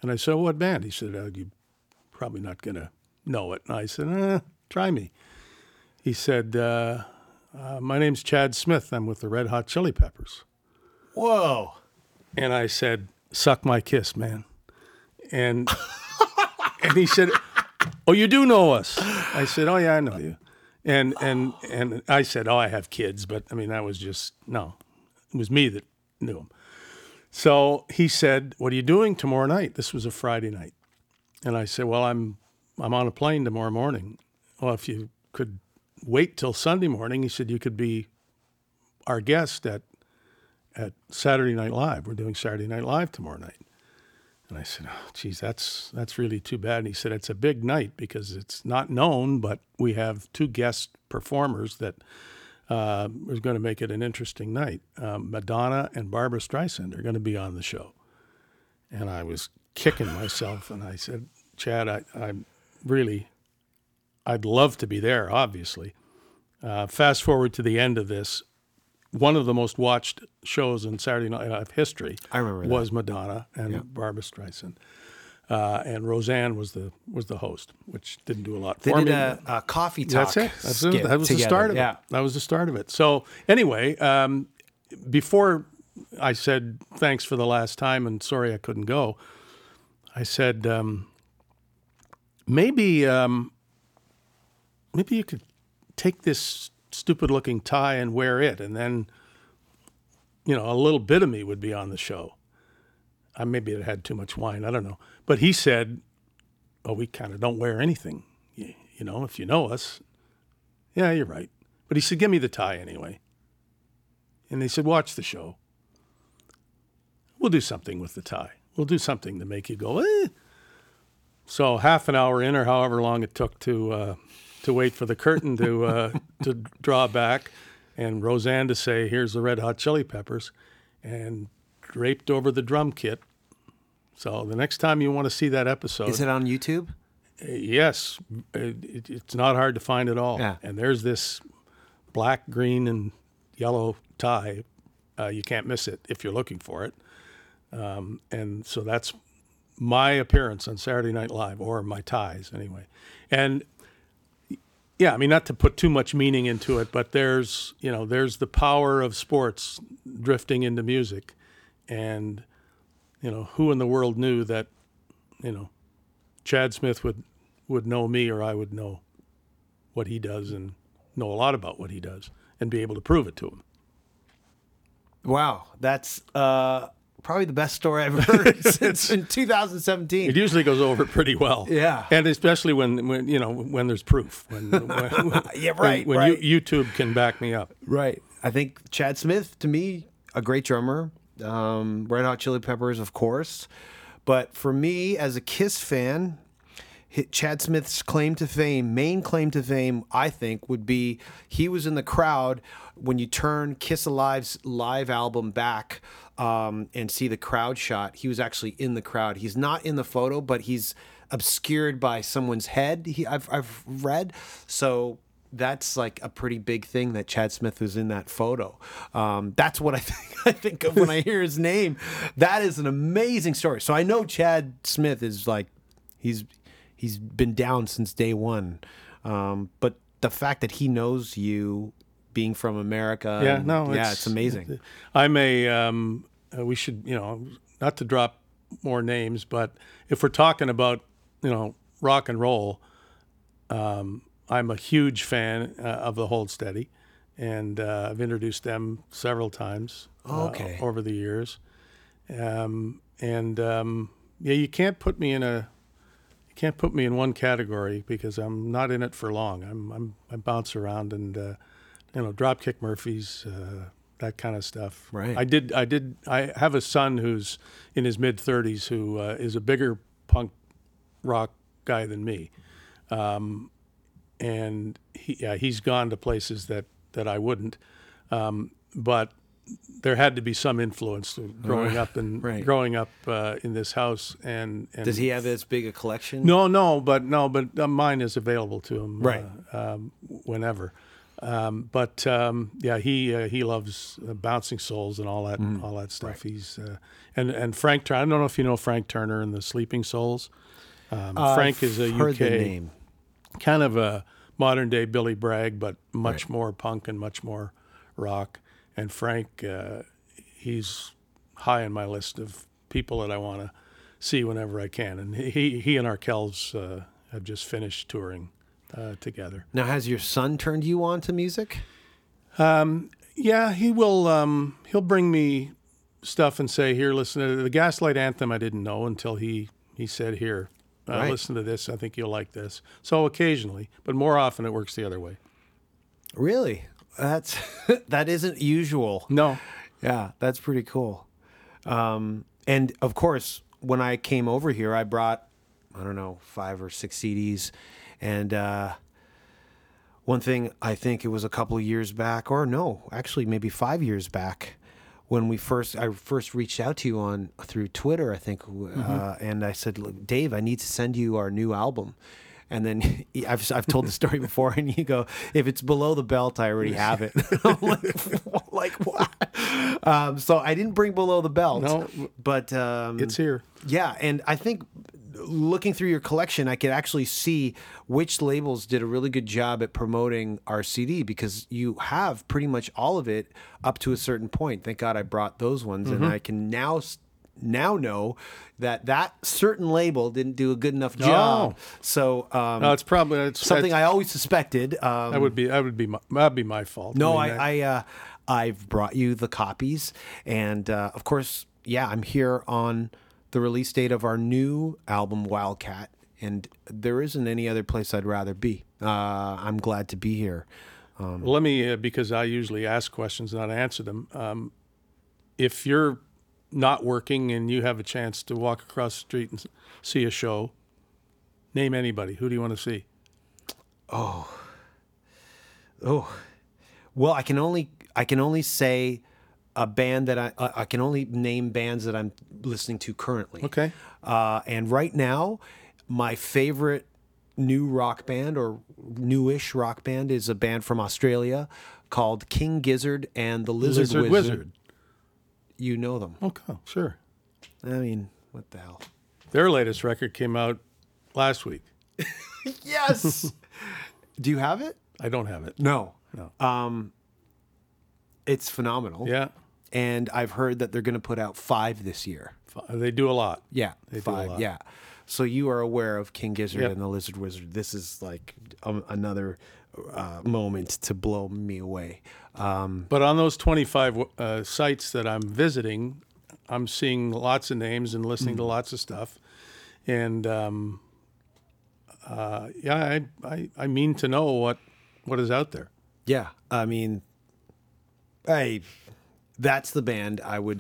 And I said, "What band?" He said, "You're probably not gonna know it." And I said, "Try me." He said, "My name's Chad Smith. I'm with the Red Hot Chili Peppers." Whoa. And I said, "Suck my kiss, man." And and he said, "Oh, you do know us?" I said, "Oh yeah, I know you." And I said, "Oh, I have kids," but I mean, that was just, no, it was me that knew him. So he said, "What are you doing tomorrow night?" This was a Friday night. And I said, "Well, I'm on a plane tomorrow morning." "Well, if you could wait till Sunday morning," he said, "you could be our guest at Saturday Night Live. We're doing Saturday Night Live tomorrow night." And I said, "Oh, geez, that's really too bad." And he said, "It's a big night because it's not known, but we have two guest performers that is going to make it an interesting night. Madonna and Barbra Streisand are going to be on the show." And I was kicking myself, and I said, "Chad, I'd love to be there, obviously." Fast forward to the end of this, one of the most watched shows in Saturday Night Live history was Madonna and Barbra Streisand. And Roseanne was the host, which didn't do a lot for me. They did a coffee talk. That's it. That was the start of it. That was the start of it. So anyway, before I said thanks for the last time and sorry I couldn't go, I said, Maybe you could take this stupid-looking tie and wear it, and then, a little bit of me would be on the show. Maybe it had too much wine, I don't know. But he said, "Oh, we kind of don't wear anything, if you know us." yeah, you're right. But he said, give me the tie anyway. And they said, watch the show. We'll do something with the tie. We'll do something to make you go, eh. So half an hour in, or however long it took to wait for the curtain to draw back, and Roseanne to say, here's the Red Hot Chili Peppers, and draped over the drum kit. So the next time you want to see that episode. Is it on YouTube? Yes. It's not hard to find at all. Yeah. And there's this black, green, and yellow tie. You can't miss it if you're looking for it. And so that's my appearance on Saturday Night Live, or my ties anyway. And yeah, I mean, not to put too much meaning into it, but there's, you know, there's the power of sports drifting into music. And, you know, who in the world knew that, you know, Chad Smith would know me, or I would know what he does and know a lot about what he does and be able to prove it to him. Wow. That's probably the best story I've heard since in 2017. It usually goes over pretty well. Yeah. And especially when you know, when there's proof. When yeah, right. When right. YouTube can back me up. Right. I think Chad Smith, to me, a great drummer. Red Hot Chili Peppers, of course. But for me, as a KISS fan, Chad Smith's claim to fame, main claim to fame, I think, would be he was in the crowd when you turn Kiss Alive's live album back and see the crowd shot. He was actually in the crowd. He's not in the photo, but he's obscured by someone's head, I've read. So that's like a pretty big thing that Chad Smith was in that photo. That's what I think of when I hear his name. That is an amazing story. So I know Chad Smith is like, he's been down since day one. But the fact that he knows you, being from America. Yeah, it's amazing. I'm a, we should, you know, not to drop more names, but if we're talking about, you know, rock and roll, I'm a huge fan of the Hold Steady, and I've introduced them several times over the years. You can't put me in one category because I'm not in it for long. I bounce around and you know, Dropkick Murphys, that kind of stuff. Right. I have a son who's in his mid 30s who is a bigger punk rock guy than me. And he's gone to places that I wouldn't. But there had to be some influence growing up and in this house. And does he have as big a collection? No, but mine is available to him whenever. He loves Bouncing Souls and all that stuff. Right. He's and Frank Turner. I don't know if you know Frank Turner and the Sleeping Souls. Frank is a UK name. Kind of a modern-day Billy Bragg, but much more punk and much more rock. And Frank, he's high on my list of people that I want to see whenever I can. And he and Arkells have just finished touring together. Now, has your son turned you on to music? Yeah, he will. He'll bring me stuff and say, "Here, listen to the Gaslight Anthem." I didn't know until he said, "Here." Listen to this. I think you'll like this. So occasionally, but more often it works the other way. Really? That isn't usual. No. Yeah, that's pretty cool. And of course, when I came over here, I brought, I don't know, 5 or 6 CDs. And one thing, I think it was a couple of years back, or no, actually maybe 5 years back, when I first reached out to you through Twitter, I think, and I said, "Look, Dave, I need to send you our new album." And then I've told the story before, and you go, "If it's below the belt, I already have it." I'm like what? So I didn't bring Below the Belt, but it's here. Yeah, and I think looking through your collection, I could actually see which labels did a really good job at promoting our CD, because you have pretty much all of it up to a certain point. Thank God I brought those ones, and I can now know that certain label didn't do a good enough job. So it's probably something I always suspected. That'd be my fault. No, I've brought you the copies, and of course, yeah, I'm here on the release date of our new album, Wildcat, and there isn't any other place I'd rather be. I'm glad to be here. Let me, because I usually ask questions, not answer them. If you're not working and you have a chance to walk across the street and see a show, name anybody. Who do you want to see? Oh. Well, I can only say a band that I can only name bands that I'm listening to currently. Okay. And right now, my favorite new rock band or newish rock band is a band from Australia called King Gizzard and the Lizard Wizard. You know them. Okay, sure. I mean, what the hell? Their latest record came out last week. Yes. Do you have it? I don't have it. No. It's phenomenal. Yeah. And I've heard that they're going to put out 5 this year. They do a lot. Yeah. Yeah. So you are aware of King Gizzard and the Lizard Wizard. This is like another moment to blow me away. But on those 25 sites that I'm visiting, I'm seeing lots of names and listening to lots of stuff. And I mean to know what is out there. Yeah, I mean, that's the band I would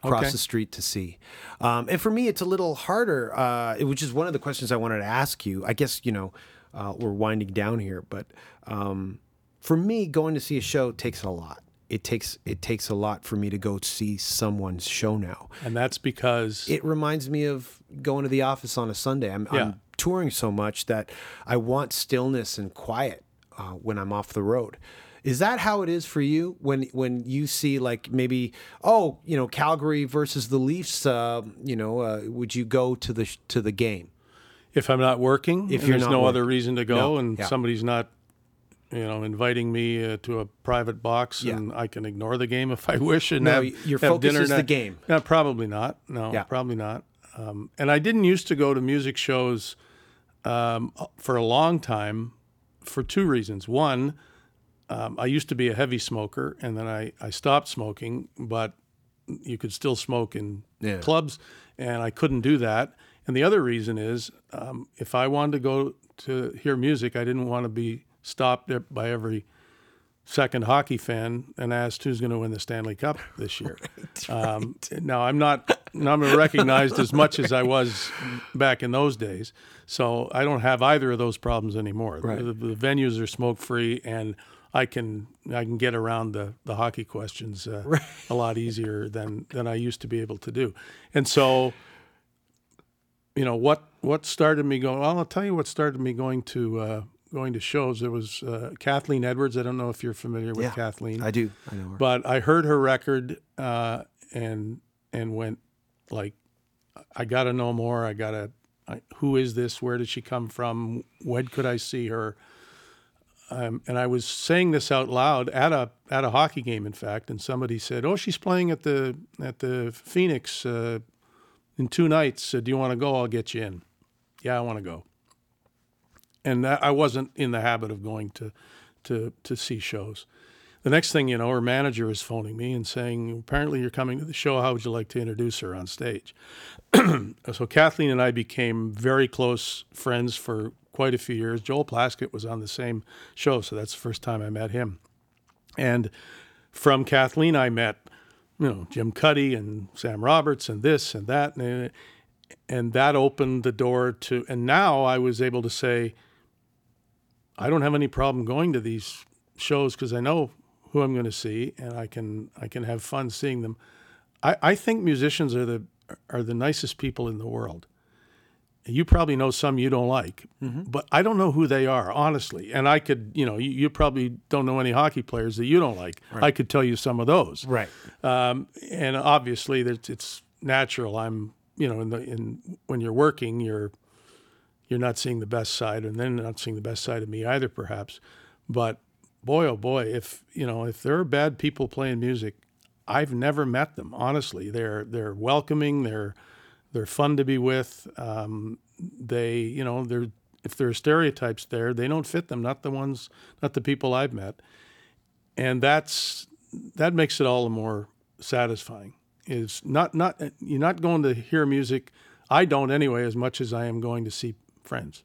cross the street to see. And for me, it's a little harder, which is one of the questions I wanted to ask you. I guess, we're winding down here, but for me, going to see a show takes a lot. It takes a lot for me to go see someone's show now. And that's because it reminds me of going to the office on a Sunday. I'm touring so much that I want stillness and quiet when I'm off the road. Is that how it is for you when you see, like, maybe, Calgary versus the Leafs, would you go to the game? If I'm not working, if there's no other reason to go and somebody's not, inviting me to a private box and I can ignore the game if I wish. And your focus is the game. No, probably not. No, probably not. And I didn't used to go to music shows for a long time for two reasons. One, I used to be a heavy smoker, and then I stopped smoking, but you could still smoke in clubs, and I couldn't do that. And the other reason is if I wanted to go to hear music, I didn't want to be stopped by every second hockey fan and asked who's going to win the Stanley Cup this year. Right. Now, I'm recognized as much as I was back in those days, so I don't have either of those problems anymore. Right. The venues are smoke-free, and I can get around the hockey questions a lot easier than I used to be able to do. And so, what started me going? Well, I'll tell you what started me going to shows. There was Kathleen Edwards. I don't know if you're familiar with Kathleen. I do. I know her. But I heard her record and went like, I got to know more. Who is this? Where did she come from? When could I see her? And I was saying this out loud at a hockey game, in fact, and somebody said, "Oh, she's playing at the Phoenix in 2 nights. Do you want to go? I'll get you in." Yeah, I want to go. And I wasn't in the habit of going to see shows. The next thing you know, her manager is phoning me and saying, "Apparently, you're coming to the show. How would you like to introduce her on stage?" So Kathleen and I became very close friends for quite a few years. Joel Plaskett was on the same show, so that's the first time I met him. And from Kathleen, I met, Jim Cuddy and Sam Roberts and this and that, and that opened the door to. And now I was able to say, I don't have any problem going to these shows because I know who I'm going to see, and I can have fun seeing them. I think musicians are the nicest people in the world. You probably know some you don't like, but I don't know who they are, honestly. And I could, you probably don't know any hockey players that you don't like. Right. I could tell you some of those. Right. And obviously, it's natural. I'm, when you're working, you're not seeing the best side, and then not seeing the best side of me either, perhaps. But boy, oh boy, if there are bad people playing music, I've never met them. Honestly, they're welcoming. They're fun to be with. If there are stereotypes there, they don't fit them. Not the people I've met, and that makes it all the more satisfying. Is not you're not going to hear music. I don't anyway, as much as I am going to see friends.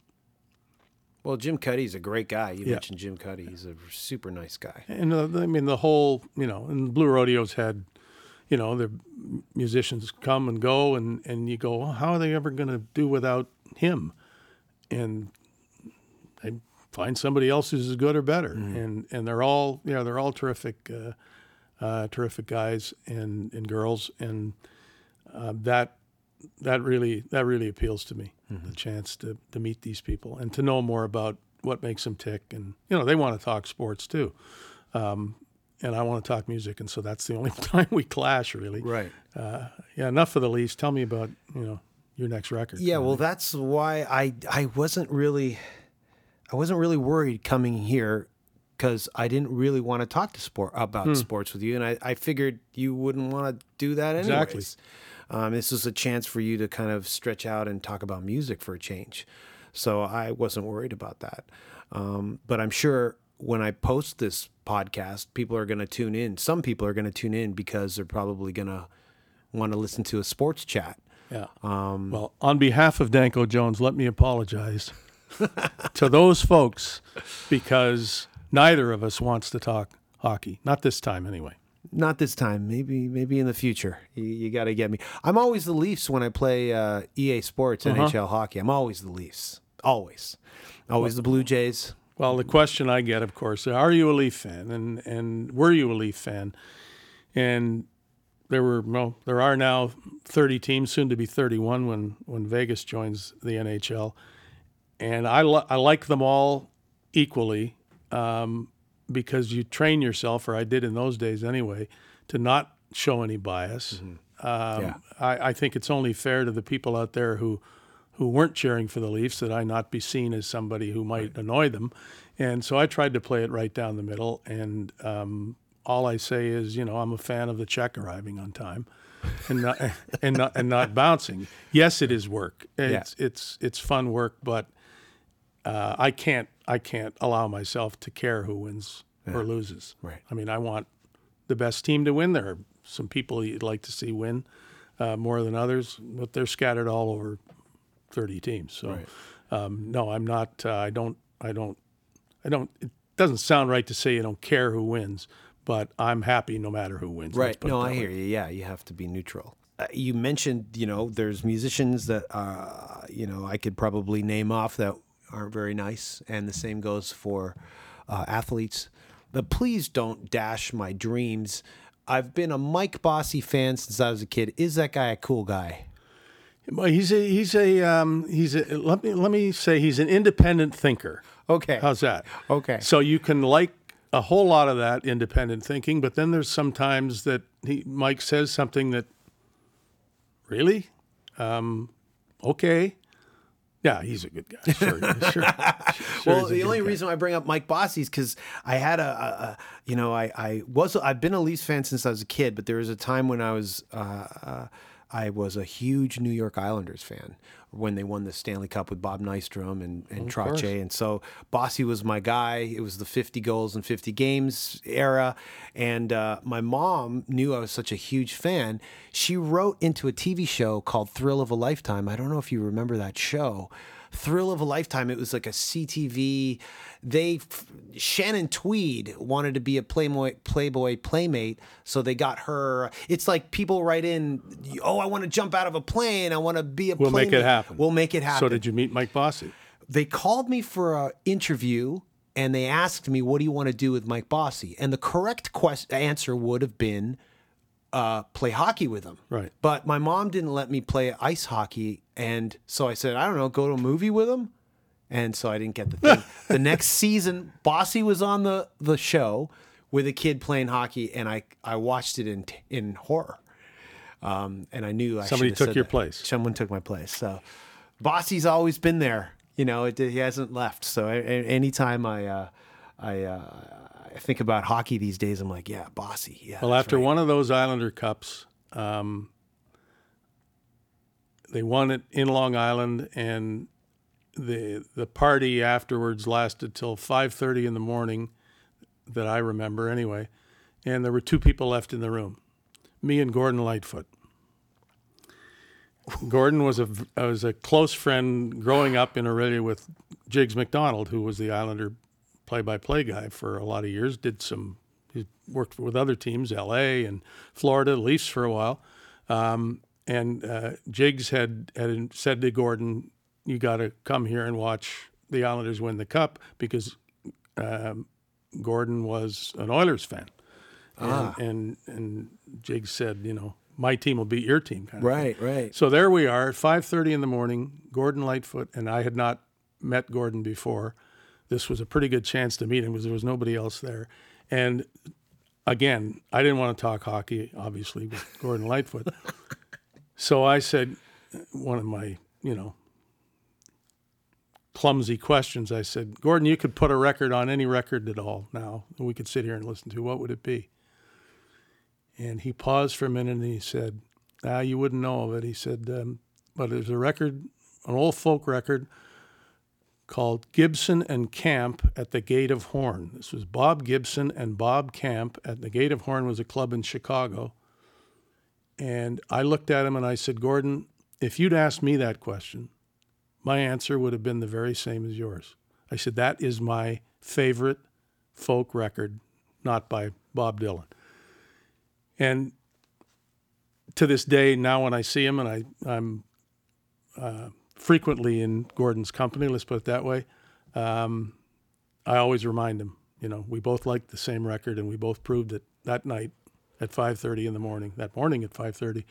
Well, Jim Cuddy's a great guy. You mentioned Jim Cuddy. He's a super nice guy. And I mean, the whole, you know, and Blue Rodeo's had, you know, the musicians come and go, and you go, oh, how are they ever going to do without him? And they find somebody else who's as good or better. Mm-hmm. And they're all, you know, they're all terrific, terrific guys and girls. And that really appeals to me, mm-hmm. the chance to meet these people and to know more about what makes them tick. And, you know, they want to talk sports too. And I want to talk music, and so that's the only time we clash, really. Right. Yeah, enough for the Leafs. Tell me about, you know, your next record. Yeah, well, that's why I wasn't really worried coming here, because I didn't really want to talk to sports with you, and I figured you wouldn't want to do that anyways. Exactly. This was a chance for you to kind of stretch out and talk about music for a change. So I wasn't worried about that. But I'm sure when I post this podcast, people are going to tune in. Some people are going to tune in because they're probably going to want to listen to a sports chat. Yeah. Well, on behalf of Danko Jones, let me apologize to those folks, because neither of us wants to talk hockey. Not this time, anyway. Not this time. Maybe in the future. You got to get me. I'm always the Leafs when I play EA Sports, NHL hockey. I'm always the Leafs. Always. Always the Blue Jays. Well, the question I get, of course, are you a Leaf fan? And were you a Leaf fan? And there are now 30 teams, soon to be 31 when Vegas joins the NHL. And I like them all equally, because you train yourself, or I did in those days anyway, to not show any bias. Mm-hmm. I think it's only fair to the people out there who weren't cheering for the Leafs, that I not be seen as somebody who might annoy them. And so I tried to play it right down the middle. And all I say is, you know, I'm a fan of the check arriving on time and not bouncing. Yes, it is work. It's fun work, but I can't allow myself to care who wins or loses. Right. I mean, I want the best team to win. There are some people you'd like to see win more than others, but they're scattered all over 30 teams. So, no, I'm not, it doesn't sound right to say you don't care who wins, but I'm happy no matter who wins. Right. No, I hear you. Yeah. You have to be neutral. You mentioned, you know, there's musicians that, you know, I could probably name off that aren't very nice. And the same goes for, athletes, but please don't dash my dreams. I've been a Mike Bossy fan since I was a kid. Is that guy a cool guy? Let me say he's an independent thinker. Okay. How's that? Okay. So you can like a whole lot of that independent thinking, but then there's sometimes that Mike says something that really, okay. Yeah, he's a good guy. Sure. Well, the only reason I bring up Mike Bossy is because I had I've been a Leafs fan since I was a kid, but there was a time when I was a huge New York Islanders fan when they won the Stanley Cup with Bob Nystrom and Troche. And so Bossy was my guy. It was the 50 goals and 50 games era. And my mom knew I was such a huge fan. She wrote into a TV show called Thrill of a Lifetime. I don't know if you remember that show. Thrill of a Lifetime. It was like a CTV. Shannon Tweed wanted to be a Playboy playmate, so they got her. It's like people write in, oh, I want to jump out of a plane. I want to be a playmate. We'll make it happen. So did you meet Mike Bossy? They called me for an interview, and they asked me, what do you want to do with Mike Bossy? And the correct answer would have been, play hockey with him. Right. But my mom didn't let me play ice hockey. And so I said, I don't know, go to a movie with him. And so I didn't get the thing. The next season, Bossy was on the show with a kid playing hockey. And I watched it in horror. And I knew someone took my place. So Bossy's always been there. You know, he hasn't left. So anytime I think about hockey these days, I'm like, yeah, Bossy. Yeah. Well, after one of those Islander Cups, they won it in Long Island, and the party afterwards lasted till 5:30 in the morning, that I remember anyway. And there were two people left in the room, me and Gordon Lightfoot. Gordon was a close friend growing up in Orillia with Jiggs McDonald, who was the Islander play-by-play guy for a lot of years. He worked with other teams, L.A. and Florida, Leafs for a while. And Jiggs had said to Gordon, you got to come here and watch the Islanders win the Cup, because Gordon was an Oilers fan. And Jiggs said, you know, my team will beat your team. Kind of thing. So there we are at 5:30 in the morning, Gordon Lightfoot, and I had not met Gordon before. This was a pretty good chance to meet him because there was nobody else there. And again, I didn't want to talk hockey, obviously, with Gordon Lightfoot. So I said one of my, you know, clumsy questions. I said, Gordon, you could put a record on any record at all now, and we could sit here and listen to. What would it be? And he paused for a minute, and he said, you wouldn't know of it. He said, but there's a record, an old folk record, called Gibson and Camp at the Gate of Horn. This was Bob Gibson and Bob Camp at the Gate of Horn, was a club in Chicago. And I looked at him and I said, Gordon, if you'd asked me that question, my answer would have been the very same as yours. I said, that is my favorite folk record, not by Bob Dylan. And to this day, now when I see him, and I'm frequently in Gordon's company, let's put it that way, I always remind him, you know, we both liked the same record, and we both proved it that night at 5:30 in the morning, that morning at 5:30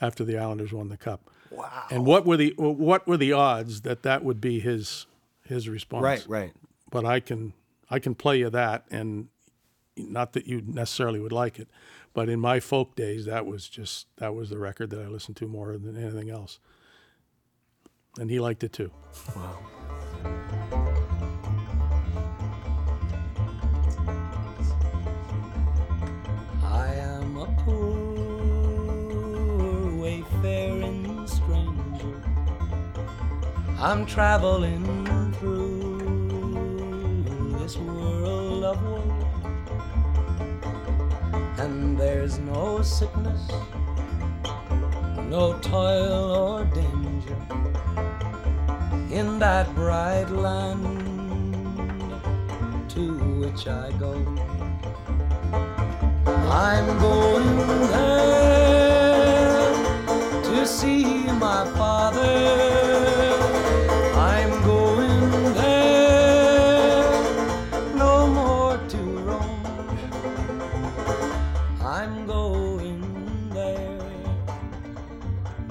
after the Islanders won the Cup. Wow. And what were the odds that would be his response? Right. But I can play you that, and not that you necessarily would like it, but in my folk days, that was the record that I listened to more than anything else. And he liked it too. Wow. I am a poor wayfaring stranger. I'm traveling through this world of woe. And there's no sickness, no toil or danger in that bright land to which I go. I'm going there to see my father. I'm going there no more to roam. I'm going there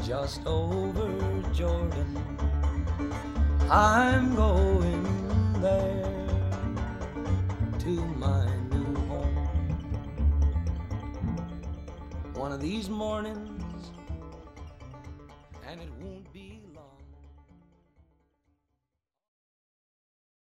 just over Jordan. I'm going there to my new home. One of these mornings